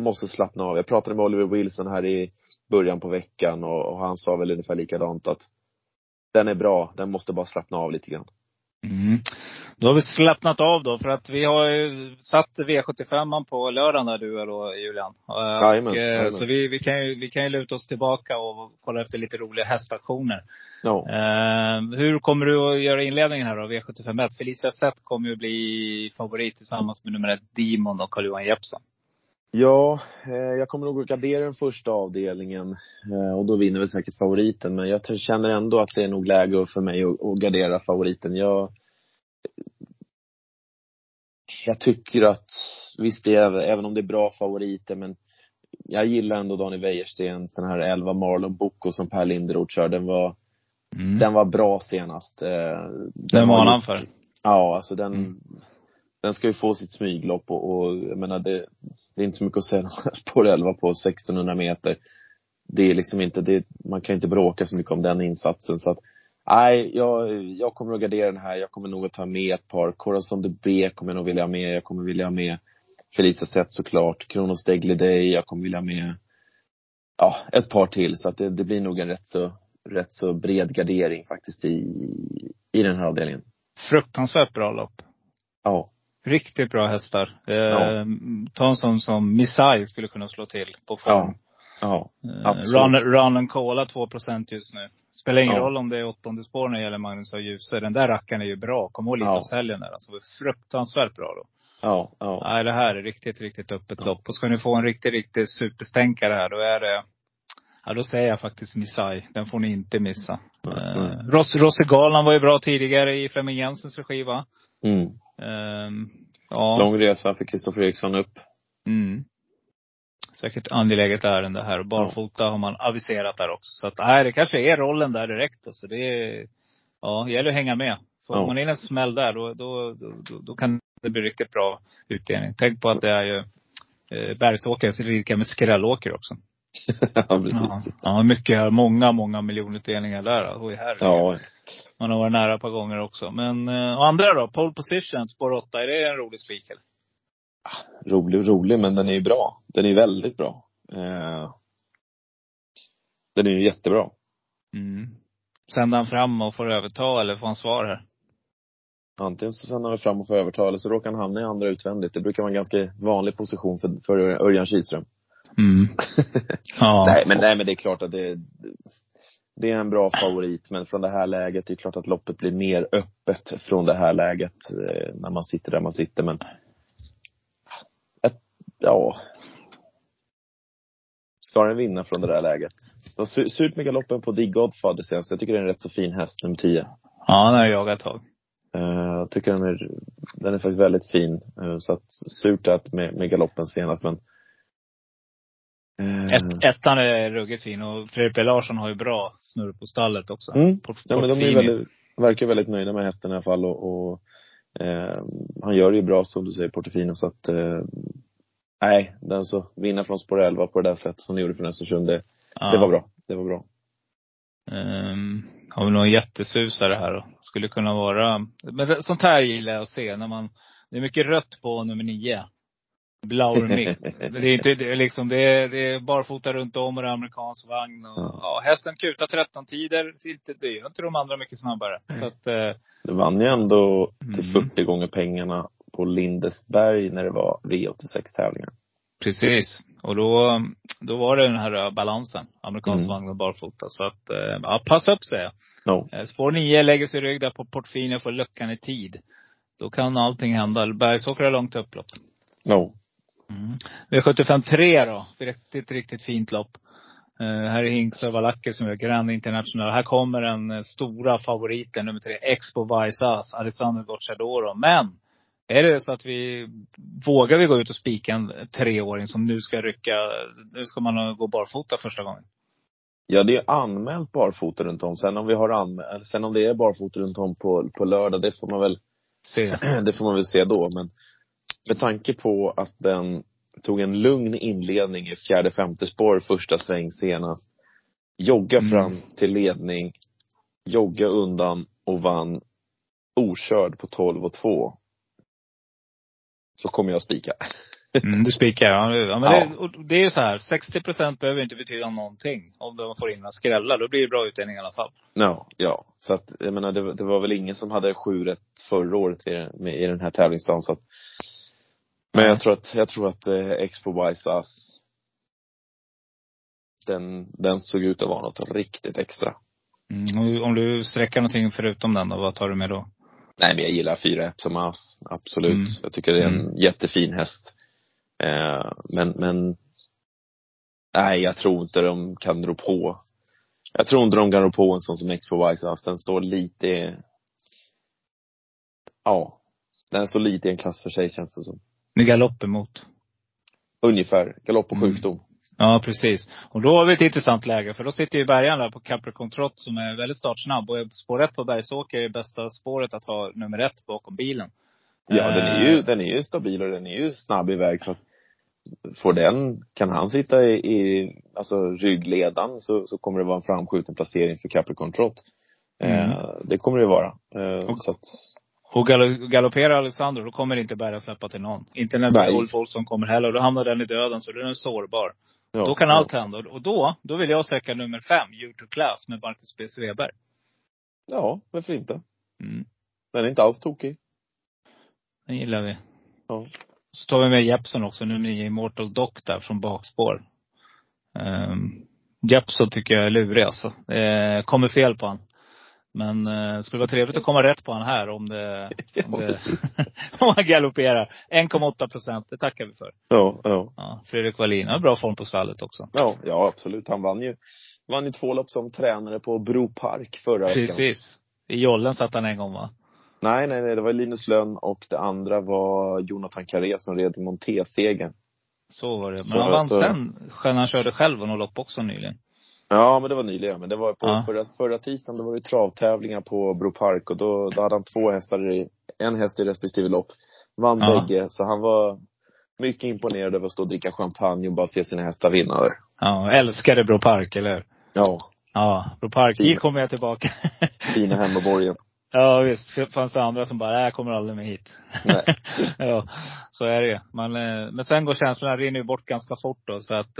måste slappna av. Jag pratade med Oliver Wilson här i början på veckan. Och han sa väl ungefär likadant att den är bra. Den måste bara slappna av lite grann. Då har vi slappnat av då, för att vi har ju satt V75 på lördagen där du är då, Julian. Jajamän. Så vi kan ju luta oss tillbaka och kolla efter lite roliga hästaktioner. Hur kommer du att göra inledningen här då, V75 1? Felicia Sett kommer ju bli favorit tillsammans med nummer 1 Demon och Carl-Johan Jeppsson. Ja, jag kommer nog att gardera den första avdelningen och då vinner väl säkert favoriten. Men jag känner ändå att det är nog läge för mig att gardera favoriten. Jag tycker att, visst, även om det är bra favoriter, men jag gillar ändå Daniel Wäjerstens, den här 11 Marlon Boko som Per Linderoth kör. Den var bra senast. Den var han för. Ja, alltså den ska ju få sitt smyglopp. Och jag menar, det är inte så mycket att säga på 11 på 1600 meter. Det är liksom inte det, man kan inte bråka så mycket om den insatsen. Så att, nej, jag kommer att gardera den här. Jag kommer nog att ta med ett par. Corazon de B kommer jag nog vilja ha med. Jag kommer vilja ha med Felicia Sett såklart. Kronos Degliday. Jag kommer vilja ha med ett par till. Så att det blir nog en rätt så bred gardering faktiskt i den här avdelningen. Fruktansvärt bra lopp. Ja. Riktigt bra hästar. Ta en sån som Missai skulle kunna slå till på form. Ja. Run and Cola 2% just nu. Spelar ingen roll om det är 8:e spår när det gäller Magnus och Ljuse. Den där rackaren är ju bra. Kom ihåg lite av säljen där. Alltså, fruktansvärt bra då. Ja. Nej, det här är riktigt, riktigt öppet lopp. Och ska ni få en riktigt, riktigt superstänkare här, då är det... Ja, då säger jag faktiskt Missai. Den får ni inte missa. Rossegalan var ju bra tidigare i Flemming Jensens regi, va? Lång resa för Kristoffer Eriksson upp. Säkert angeläget ärende här. Barfota har man aviserat där också. Så att, nej, det kanske är rollen där direkt. Alltså. Det gäller att hänga med. Får man in en smäll där, då kan det bli riktigt bra utdelning. Tänk på att det är ju Bergsåker som lirkar med Skrällåker också. Ja, precis. Ja, mycket här. Många miljonutdelningar där. Oj, här. Ja. Man har varit nära ett par gånger också. Men andra då, pole position, spår 8. Är det en rolig spiker? Rolig, men den är ju bra. Den är väldigt bra. Den är ju jättebra. Sänder han fram och får överta, eller får han svar här? Antingen så sänder han fram och får överta, eller så råkar han hamna i andra utvändigt. Det brukar vara en ganska vanlig position för Örjan Kihlström. Nej, men det är klart att det är en bra favorit. Men från det här läget, det är klart att loppet blir mer öppet från det här läget, när man sitter där man sitter. Men ska den vinna från det där läget? De surt med galoppen på The Godfather sen, så jag tycker det är en rätt så fin häst, nummer 10. Ja, den har jag jagat tag. Jag tycker den är faktiskt väldigt fin. Så att surt att med galoppen senast, men ettan är ruggigt fin. Och Fredrik Larsson har ju bra snurr på stallet också. Men de verkar väldigt nöjda med hästen i alla fall. Och han gör det ju bra, som du säger, Portofino. Så att nej, den så vinna från spår 11 på det där sättet som ni gjorde för Östersund, det var bra. Det var bra. Har vi någon jättesusare här då? Skulle kunna vara, men sånt här gillar jag att se när man, det är mycket rött på nummer 9. Blaurmik. Det är inte liksom, det är barfota runt om, och det är amerikansk vagn och hästen kutar 13 tider, det är inte de andra mycket snabbare. Så att det vann ju ändå till 40 gånger pengarna på Lindesberg när det var V86-tävlingar. Precis. Och då var det den här balansen, amerikansk vagn och barfota. Så att, passa upp, säger jag. Spår 9 lägger sig i rygg där på Portfino, för luckan i tid. Då kan allting hända. Bergsåker är långt upplopp. V75-3 då. Riktigt, riktigt fint lopp. Här är Hinks och Valacke som är Grand International. Här kommer den stora favoriten, nummer 3, Expo Vaisas, Alessandro Gocciadoro. Men är det så att vågar vi gå ut och spika en 3-åring som nu ska rycka, nu ska man gå barfota första gången? Ja, det är anmält barfota runt om. Sen om det är barfota runt om på lördag, det får man väl se. Det får man väl se då, men med tanke på att den tog en lugn inledning i 4:e, 5:e spår, första sväng senast. Jogga fram till ledning, jogga undan och vann okörd på 12:2. Så kommer jag spika. Du spikar, ja. Men det är ju så här, 60% behöver inte betyda någonting. Om man får in några skrällar, då blir det bra utdelning i alla fall. Så att, jag menar, det var väl ingen som hade 7 rätt förra året i den här tävlingsdagen. Så att, men jag tror att Expo Vaisas, den såg ut att vara något riktigt extra. Om du sträcker någonting förutom den då, vad tar du med då? Nej, men jag gillar 4 som As, absolut. Jag tycker det är en jättefin häst. Men nej, jag tror inte de kan dra på. Jag tror inte de kan dra på en sån som Expo Vaisas. Den står lite i en klass för sig, känns det som. Ni galopp emot. Ungefär, galopp och sjukdom. Ja, precis. Och då har vi ett intressant läge. För då sitter ju bergarna på Capricorn Trot som är väldigt startsnabb. Och spåret på Bergsåker är bästa spåret att ha nummer 1 bakom bilen. Ja, den är ju stabil och den är ju snabb iväg. Så att för den kan han sitta i alltså ryggledan, så kommer det vara en framskjuten placering för Capricorn Trot. Det kommer det vara. Och galopperar Alexander, då kommer det inte bära släppa till någon. Inte när Ulf Olsson kommer heller. Då hamnar den i döden, så den är sårbar. Ja, då kan allt hända. Och då vill jag söka nummer 5, Youth Class med Marcus B. Sveberg. Ja, varför inte? Den är inte alls tokig. Den gillar vi. Ja. Så tar vi med Jeppson också. Nummer 9, Immortal Dock där från bakspår. Jeppson tycker jag är lurig alltså. Kommer fel på han. Men det skulle vara trevligt att komma rätt på han här om han galopperar. 1,8%, det tackar vi för. Ja. Fredrik Wallin har bra form på svallet också. Ja, absolut. Han vann ju 2 lopp som tränare på Bro Park förra veckan. Precis. I jollen satt han en gång, va? Nej, det var Linus Lönn och det andra var Jonathan Carré som red i Monté-segern. Så var det. Men han vann sen han körde själv och någon lopp också nyligen. Ja, men det var nyligen. Men det var på förra tisdagen. Det var ju travtävlingar på Bro Park. Och då hade han 2 hästar en häst i respektive lopp. Vann bägge. Så han var mycket imponerad över att stå och dricka champagne och bara se sina hästar vinna. Ja, älskade Bro Park, eller? Ja, Bro Park. Hit kommer jag tillbaka. Fina hem och borgen. Ja, visst. Fanns det andra som bara, nej, jag kommer aldrig med hit. Nej. Ja, så är det ju. Men sen går känslorna, rinner ju bort ganska fort då. Så att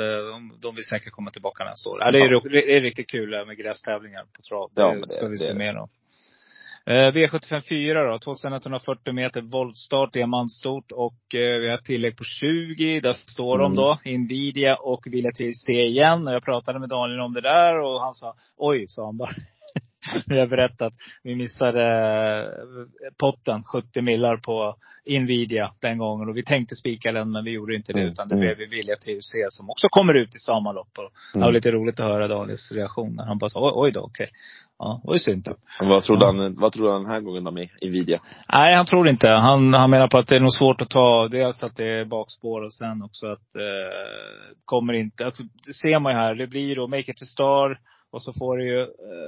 de vill säkert komma tillbaka nästa år. Ja, det är riktigt kul med grästävlingar på trav. Det ska vi se mer om. V75-4 då, 2140 meter voltstart, diamantstort. Och vi har ett tillägg på 20, där står de då, Invidia och Villa TUC igen. Jag pratade med Daniel om det där och han sa, oj, sa han bara. Vi har berättat, vi missade potten 70 millar på Invidia den gången. Och vi tänkte spika den, men vi gjorde inte det. Utan det blev Villa TUC som också kommer ut i samma lopp. Och det var lite roligt att höra Daniels reaktion. Han bara sa, oj då, okej. Ja, det var ju synd. Vad trodde han den här gången om Invidia? Nej, han tror inte. Han menar på att det är nog svårt att ta. Dels att det är bakspår och sen också att kommer inte. Alltså, det ser man ju här. Det blir då Make It a Star. Och så får det ju,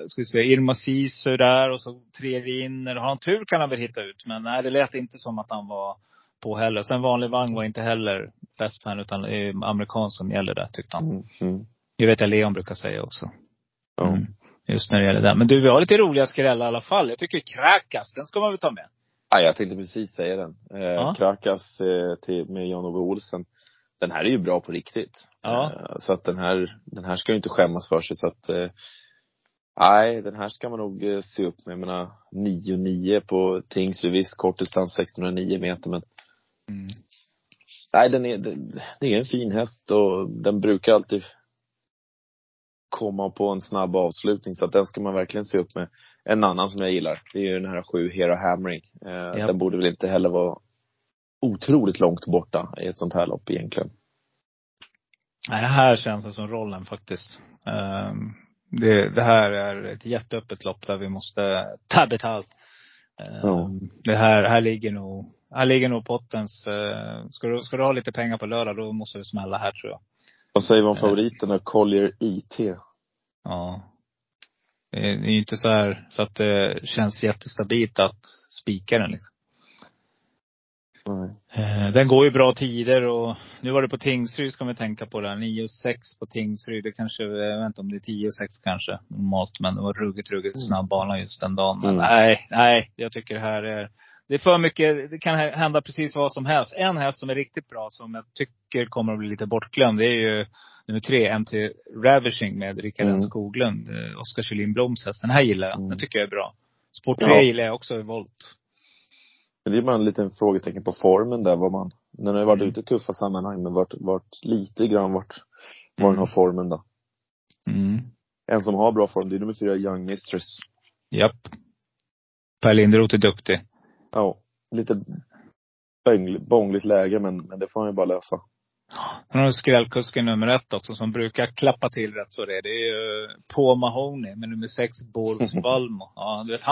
ska vi se, Irma Sisu där. Och så 3 vinner. Har han tur kan han väl hitta ut. Men nej, det lät inte som att han var på heller. Sen vanlig vagn var inte heller bäst fan. Utan det är amerikan som gäller där, tyckte han. Jag vet att Leon brukar säga också. Just när det gäller det. Men du, vi har lite roliga skrällar i alla fall. Jag tycker Krakas, den ska man väl ta med. Ja, jag tänkte precis säga den. Krakas med Jan-Ove Olsen. Den här är ju bra på riktigt. Så att den här ska ju inte skämmas för sig. Så att nej, den här ska man nog se upp med. Jag menar 9,9 på Tingsryvis kortdistans 609 meter. Men nej, det är en fin häst. Och den brukar alltid komma på en snabb avslutning. Så att den ska man verkligen se upp med. En annan som jag gillar, det är ju den här 7 Hero Hammering. Den borde väl inte heller vara otroligt långt borta i ett sånt här lopp egentligen. Nej, det här känns det som rollen faktiskt. Det här är ett jätteöppet lopp där vi måste ta betalt. Det här ligger nog pottens. Ska du ha lite pengar på lördag, då måste du smälla här, tror jag. Vad säger vi om favoriten av Collier IT? Ja. Det är ju inte så här så att det känns jättestabilt att spika den liksom. Den går ju bra tider. Och nu var det på Tingsryd, ska vi tänka på det här. 9,6 på Tingsryd. Det kanske, jag vet inte om det är 10,6 kanske normalt, men det var ruggigt snabb bana just den dagen. Men nej, jag tycker det här är, det är för mycket. Det kan hända precis vad som helst. En häst som är riktigt bra, som jag tycker kommer att bli lite bortglömd, det är ju nummer 3, MT Ravishing med Rickard Skoglund, Oskar Kjellin Bloms häst. Den här gillar jag, den tycker jag är bra. Sport 3 gillar jag också i volt. Men det är bara en liten frågetecken på formen där. Den har ju varit ute i tuffa sammanhang, men varit lite grann var den har formen då. En som har bra form, det är nummer 4, Young Mistress. Japp. Per Linderoth är duktig. Ja, lite bångligt läge, men det får han ju bara lösa. Han har skrällkusken nummer 1 också, som brukar klappa till rätt så det. Det är ju på Mahoney med nummer 6, Boris Valmo. Ja, du vet,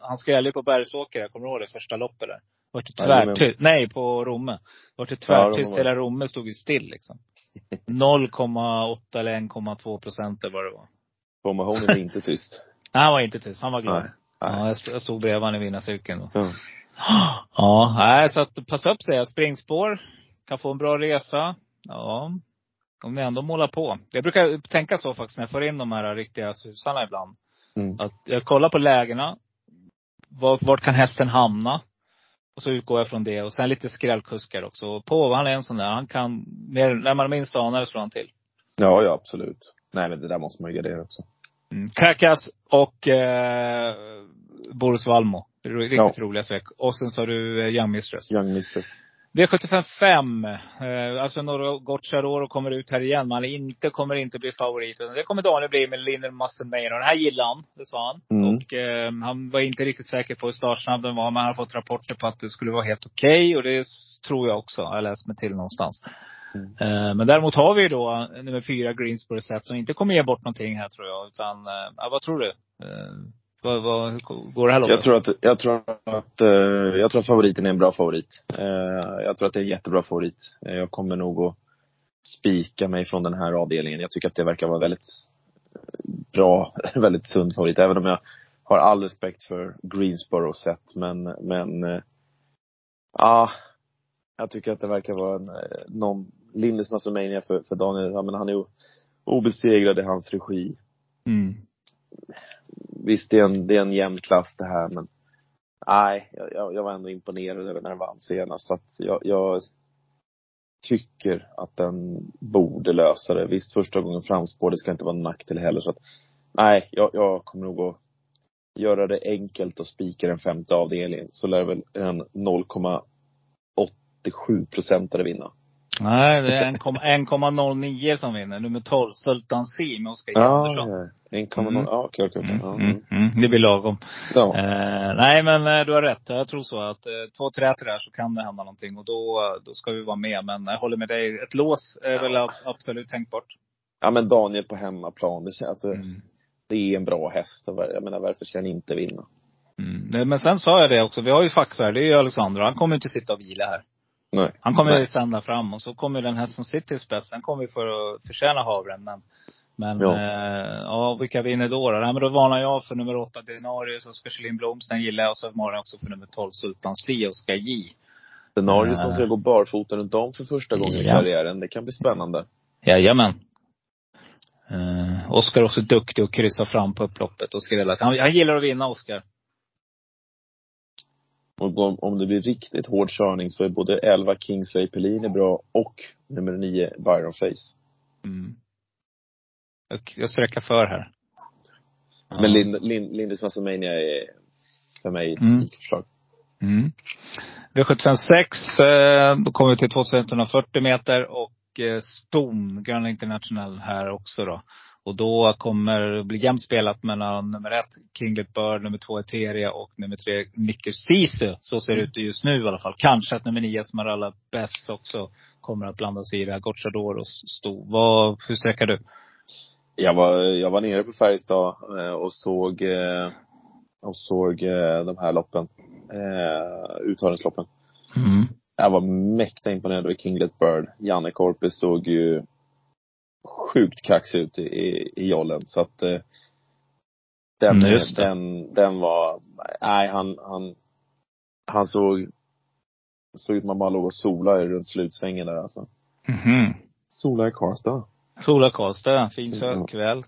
han skrällde på Bergsåker. Jag kommer ihåg det första loppet där. Vart det tvärtyst. Nej, på Romme. Vart det tvärtyst, hela Romme stod ju still liksom. 0,8 eller 1,2% eller vad det var. Tomahone var inte tyst. Nej, han var inte tyst. Han var glad. Nej. Ja, jag stod bredvid han i vinnarcirkeln då. Mm. Ja, nej, så att passa upp sig. Springspår. Kan få en bra resa. Ja. Om ni ändå målar på. Jag brukar tänka så faktiskt när jag får in de här riktiga susarna ibland. Mm. Att jag kollar på lägena. Vart kan hästen hamna? Och så utgår jag från det. Och sen lite skrällkuskar också. På han är en sån där. Han kan, när man minst anar slår han till. Ja, ja, absolut. Nej, men det där måste man ju gardera också. Mm. Krakas och Boris Valmo. Riktigt roliga säck. Och sen så har du Young Mistress. Young Mistress. V75-5. Alltså några Gocciaror och kommer ut här igen. Man kommer inte bli favorit. Det kommer Daniel bli med Lindel Musclemania. Den här gillar han, det sa han. Mm. Och han var inte riktigt säker på hur startsnabb den var. Men han har fått rapporter på att det skulle vara helt okej. Och det tror jag också. Jag läst mig till någonstans. Men däremot har vi då nummer 4 Greensboro Set som inte kommer ge bort någonting här tror jag. Utan, vad tror du? Vad går det här långt? Jag tror att favoriten är en bra favorit. Jag tror att det är en jättebra favorit. Jag kommer nog att spika mig från den här avdelningen. Jag tycker att det verkar vara väldigt bra, väldigt sund favorit. Även om jag har all respekt för Greensboro Set. Men jag tycker att det verkar vara någon Lindus Musclemania för Daniel. Ja, men han är ju obesegrad i hans regi. Mm. Visst, det är en jämn klass det här. Men nej, jag var ändå imponerad över när den vann senast. Så att jag tycker att den borde lösa det. Visst, första gången framspår. Det ska inte vara en nackdel heller. Så att, nej, jag kommer nog att göra det enkelt och spika den femte avdelningen. Så lär väl en 0,7% att vinna. Nej, det är 1,09 som vinner. Nummer 12, Sultan C med Oskar Andersson. 1,0, ja, okej. Det blir lagom. Ja. Nej, men du har rätt. Jag tror så att 2-3 där så kan det hända någonting. Och då ska vi vara med. Men jag håller med dig. Ett lås är väl absolut tänkbart. Ja, men Daniel på hemmaplan. Det känns, det är en bra häst. Jag menar, varför ska han inte vinna? Mm. Men sen sa jag det också. Vi har ju fackvärd. Det är ju Alexander. Han kommer inte sitta och vila här. Nej. Han kommer ju sända fram. Och så kommer den här som sitter i spetsen kommer ju för att förtjäna havren. Men vilka vinner då? Nej, men då varnar jag för nummer 8 Denarius och Skarslin Bloms. Den gillar jag. Och så varnar jag också för nummer 12 Sultan C och Oskar J. Denarius som ska gå barfoten runt om för första gången i karriären. Det kan bli spännande. Jajamän. Oskar är också duktig och kryssar fram på upploppet och skrällar. Han gillar att vinna, Oskar. Och om det blir riktigt hård körning så är både 11 Kings Player Pelini bra och nummer 9 Byron Face. Mm. Jag sträcker för här. Men Lindus Musclemania är för mig ett spikförslag. Mm. V75-6, då kommer vi till 2140 meter och Stom, Grand International här också då. Och då kommer det bli jämspelat mellan nummer 1, Kinglet Bird, nummer 2, Eteria och nummer 3, Nicker Sisu. Så ser det ut just nu i alla fall. Kanske att nummer 9, Smaralla Bess också kommer att blanda sig i det här. Gocciador och Stor. Hur sträcker du? Jag var nere på Färjestad och såg de här loppen. Uttagningsloppen. Mm. Jag var mäkta imponerad av Kinglet Bird. Janne Korpe såg ju sjukt kaxig ut i jollen. Så att den var. Nej, han såg ut man bara låg och sola runt slutsvängen där alltså. Mm-hmm. Sola i Karlstad. Sola Karlstad, fin sökväll.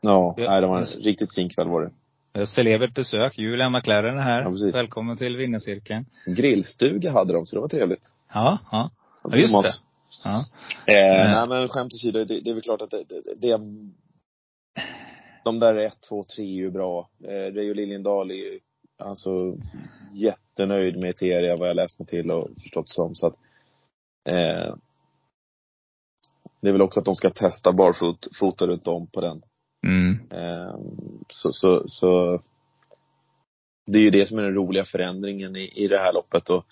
Ja, nej, det var en riktigt fin kväll var det. Celebert besök, Julian McLaren här. Ja, välkommen till vinnarcirkeln. Grillstuga hade de, så det var trevligt. Ja just det. Ja. Nej, men skämt åsido, det är väl klart att de där 1, 2, 3 är ju bra. Det är ju Liljendahl är ju alltså jättenöjd med Eteria, vad jag läst mig till och förstått som. Så att det är väl också att de ska testa barfota runt om på den. Så det är ju det som är den roliga förändringen i det här loppet. Och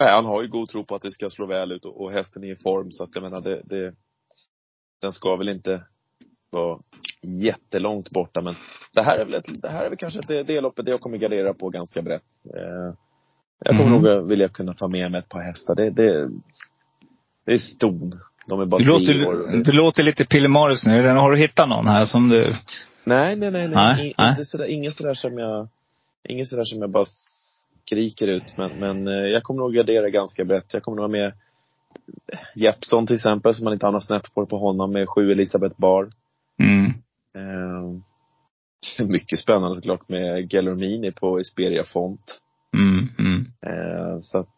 nej, han har ju god tro på att det ska slå väl ut och hästen är i form. Så att jag menar, den ska väl inte vara jättelångt borta. Men det här är väl kanske det loppet det jag kommer gardera på ganska brett. Jag kommer nog vilja kunna ta med mig ett par hästar. Det Det är ston. De är bara du låter lite Pillemarus nu. Har du hittat någon här som du... Nej. Inget sådär som jag bara skriker ut. Men jag kommer nog gradera ganska brett. Jag kommer nog ha med Jeppson till exempel, som man inte annars snett på honom, med 7 Elisabeth Bar. Mycket spännande såklart med Gelormini på Isperia Font. Så att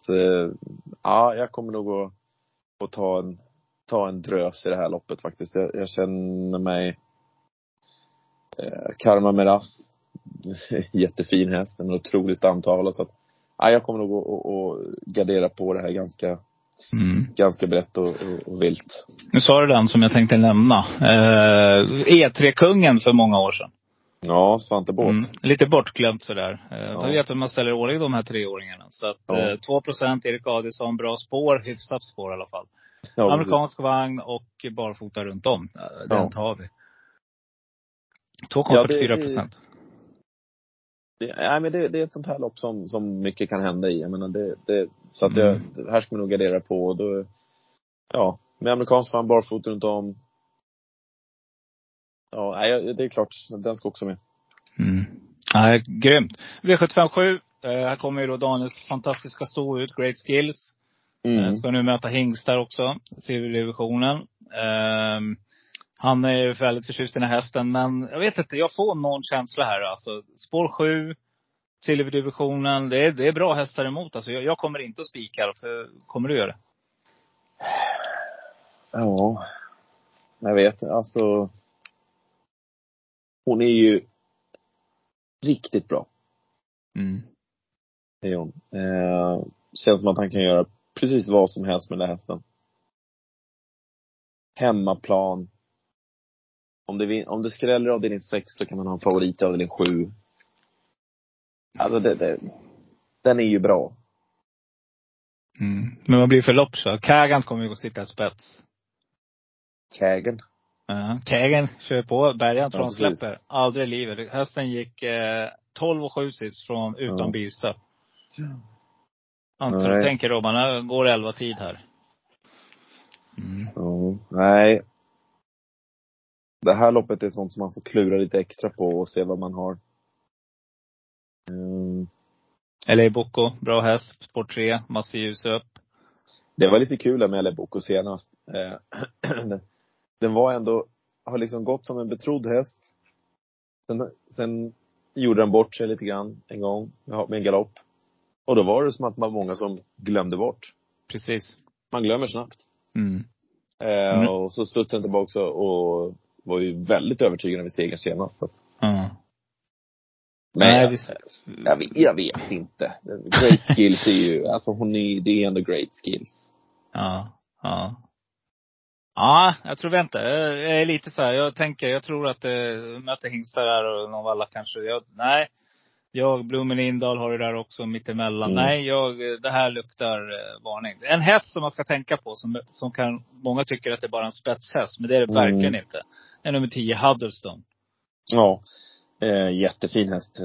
ja, jag kommer nog att ta en drös i det här loppet faktiskt. Jag känner mig Karma Meras jättefin häst, men otroligt stamtavla, så att ja, jag kommer nog att gardera på det här ganska brett och vilt. Nu sa du den som jag tänkte nämna, E3-kungen för många år sedan. Ja, Svante Båt. Lite bortglömt sådär. Ja. Jag vet hur man ställer årig de här treåringarna. Så att 2% Erik Adelsson, bra spår, hyfsat spår i alla fall. Ja, amerikansk vagn och barfota runt om. Den tar vi. 2,44%. Det är ett sånt här lopp som mycket kan hända i. Jag menar, så att här ska man nog gardera på. Då, ja, med amerikansk vagn, barfota runt om. Ja, det är klart. Den ska också med. Ja, grymt. V75-7. Här kommer ju då Daniels fantastiska stå ut, Great Skills. Ska nu möta hingstar också, civildivisionen. Han är ju väldigt förtjust i den här hästen, men jag vet inte, jag får någon känsla här. Alltså, spår 7, civildivisionen, det är bra hästar emot. Alltså, jag kommer inte att spika, för kommer du göra det? Ja, jag vet. Alltså... hon är ju riktigt bra. Det är hon. Känns som att han kan göra precis vad som helst med den här hästen. Hemmaplan. Om det skräller av din 6, så kan man ha en favorit av din 7. Alltså den är ju bra. Men vad blir för lopp så? Kagan kommer ju att sitta i spets. Kagan? Kägen kör på, Bergen tror han släpper. Aldrig i livet. Hösten gick 12,7 sist från utan Bilsta. Antar jag tänker Robban, det går 11 tid här. Nej. Det här loppet är sånt som man får klura lite extra på och se vad man har. LA Boko, bra häst, sport 3, massiv ljus upp. Det var lite kul med LA Boko senast. Den var ändå, har liksom gått som en betrodd häst. Sen gjorde den bort sig lite grann en gång med en galopp. Och då var det som att man var många som glömde bort. Precis. Man glömmer snabbt. Och så studsade den tillbaka också, och var ju väldigt övertygande vid segern senast. Så att... Men jag vet inte. Great Skills är ju, alltså det är ändå Great Skills. Ja. Ja, jag tror vänta. Jag är lite så här. Jag tror att möter hingstar där och någon valla kanske. Blommelindahl har det där också mittemellan. Det här luktar varning. En häst som man ska tänka på som kan, många tycker att det är bara en spetshäst, men det är det verkligen inte. En nummer 10 Huddleston. Ja. Jättefin häst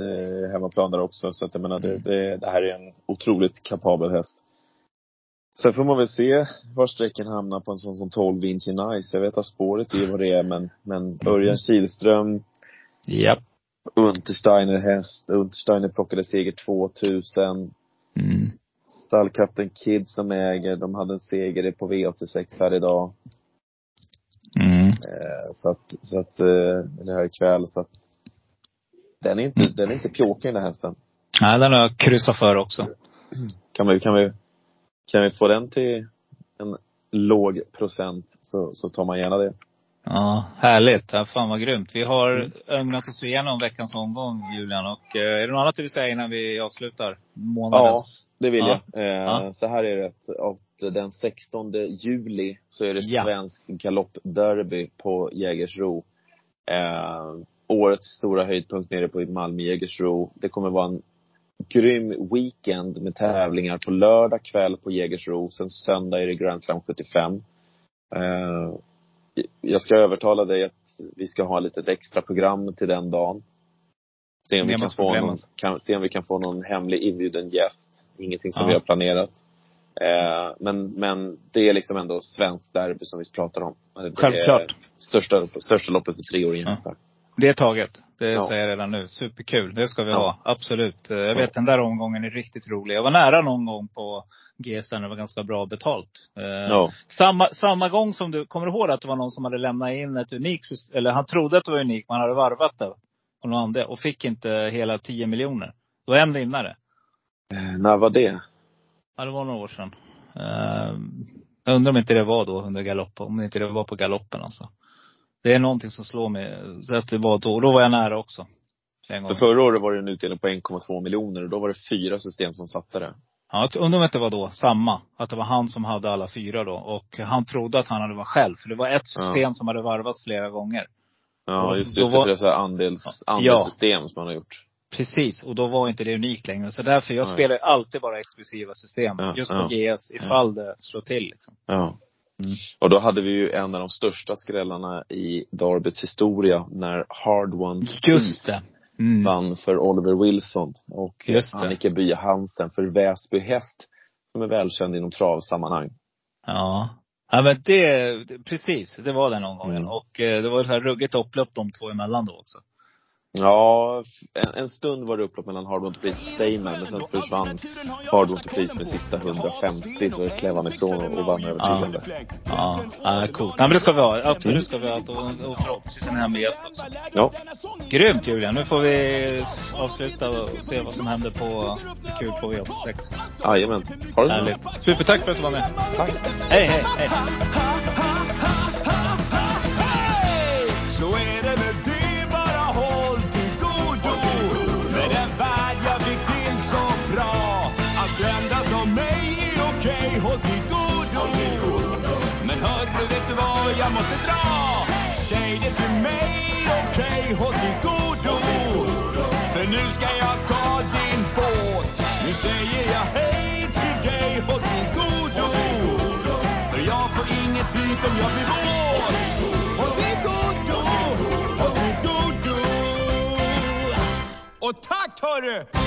hemmaplan där också, så att jag menar det här är en otroligt kapabel häst. Sen får man väl se var sträcken hamnar på en sån som 12 Vinci Nice. Jag vet att spåret är vad det är, men Örjan Kihlström. Japp. Untersteiner plockade seger 2000. Stallkapten Kid som äger, de hade en seger på V86 här idag. Så att eller här ikväll, så att den är inte pjåkig den här hästen. Nej, den har jag kryssat för också. Kan vi få den till en låg procent, så tar man gärna det. Ja, härligt. Ja, fan vad grymt. Vi har ögnat oss igenom veckans omgång, Julian. Och är det något annat du vill säga innan vi avslutar månadens? Ja, det vill jag. Så här är det. Att den 16 juli så är det svensk galoppderby på Jägersro. Årets stora höjdpunkt nere på Malmö Jägersro. Det kommer vara en grym weekend med tävlingar på lördag kväll på Jägersro. Sen söndag är det Grand Slam 75. Jag ska övertala dig att vi ska ha lite extra program till den dagen. Se om vi kan få någon hemlig inbjuden gäst. Ingenting som vi har planerat. Men det är liksom ändå svensk derby som vi pratar om. Det självklart. Största loppet för 3 år i nästa. Det är taget, det säger jag redan nu. Superkul, det ska vi ha, absolut. Jag vet, den där omgången är riktigt rolig. Jag var nära någon gång på GS där det var ganska bra betalt. Samma gång som du, kommer du ihåg att det var någon som hade lämnat in ett unikt, eller han trodde att det var unikt, man hade varvat det på någon annan och fick inte hela 10 miljoner. Det var en vinnare. När var det? Ja, det var några år sedan. Jag undrar om inte det var då under galopp, om inte det var på galoppen alltså. Det är någonting som slår mig. Att det var då. Och då var jag nära också. För förra året var det en utdelning på 1,2 miljoner. Och då var det 4 system som satte det. Ja, jag undrar om det var då samma. Att det var han som hade alla 4 då. Och han trodde att han hade varit själv. För det var ett system som hade varvats flera gånger. Ja, och just det. Var... Det är så här andelssystem som han har gjort. Precis, och då var inte det unikt längre. Så därför, jag spelar alltid bara exklusiva system. Just på GS, ifall det slår till liksom. Ja. Mm. Och då hade vi ju en av de största skrällarna i Darbets historia när Hard One vann för Oliver Wilson och Annika Bye Hansen för Väsby häst, som är välkänd inom travsammanhang. Ja, men det precis, det var den någon gången. Och det var ett så här ruggigt upplopp de två emellan då också. Ja, en stund var det upplopp mellan Hardwood Priest och Stayman, men sen försvann Hardwood Priest med sista 150, så klev han ifrån och vann övertygande. Ja, coolt. Ja, men det ska vi ha, absolut ska vi ha, och förhoppningsvis en hemgäst också. Ja. Grymt, Julian, nu får vi avsluta och se vad som händer på kul på V86. Jajamän, ha det härligt. Super, tack för att du var med. Tack. Hej. Så är det med dig. Jag måste dra. Säg det till mig. Okej, håll dig godo. För nu ska jag ta din båt. Nu säger jag hej till dig. Håll dig godo. För jag får inget flyt om jag blir våt. Håll dig godo. Håll dig godo. Och tack hörru.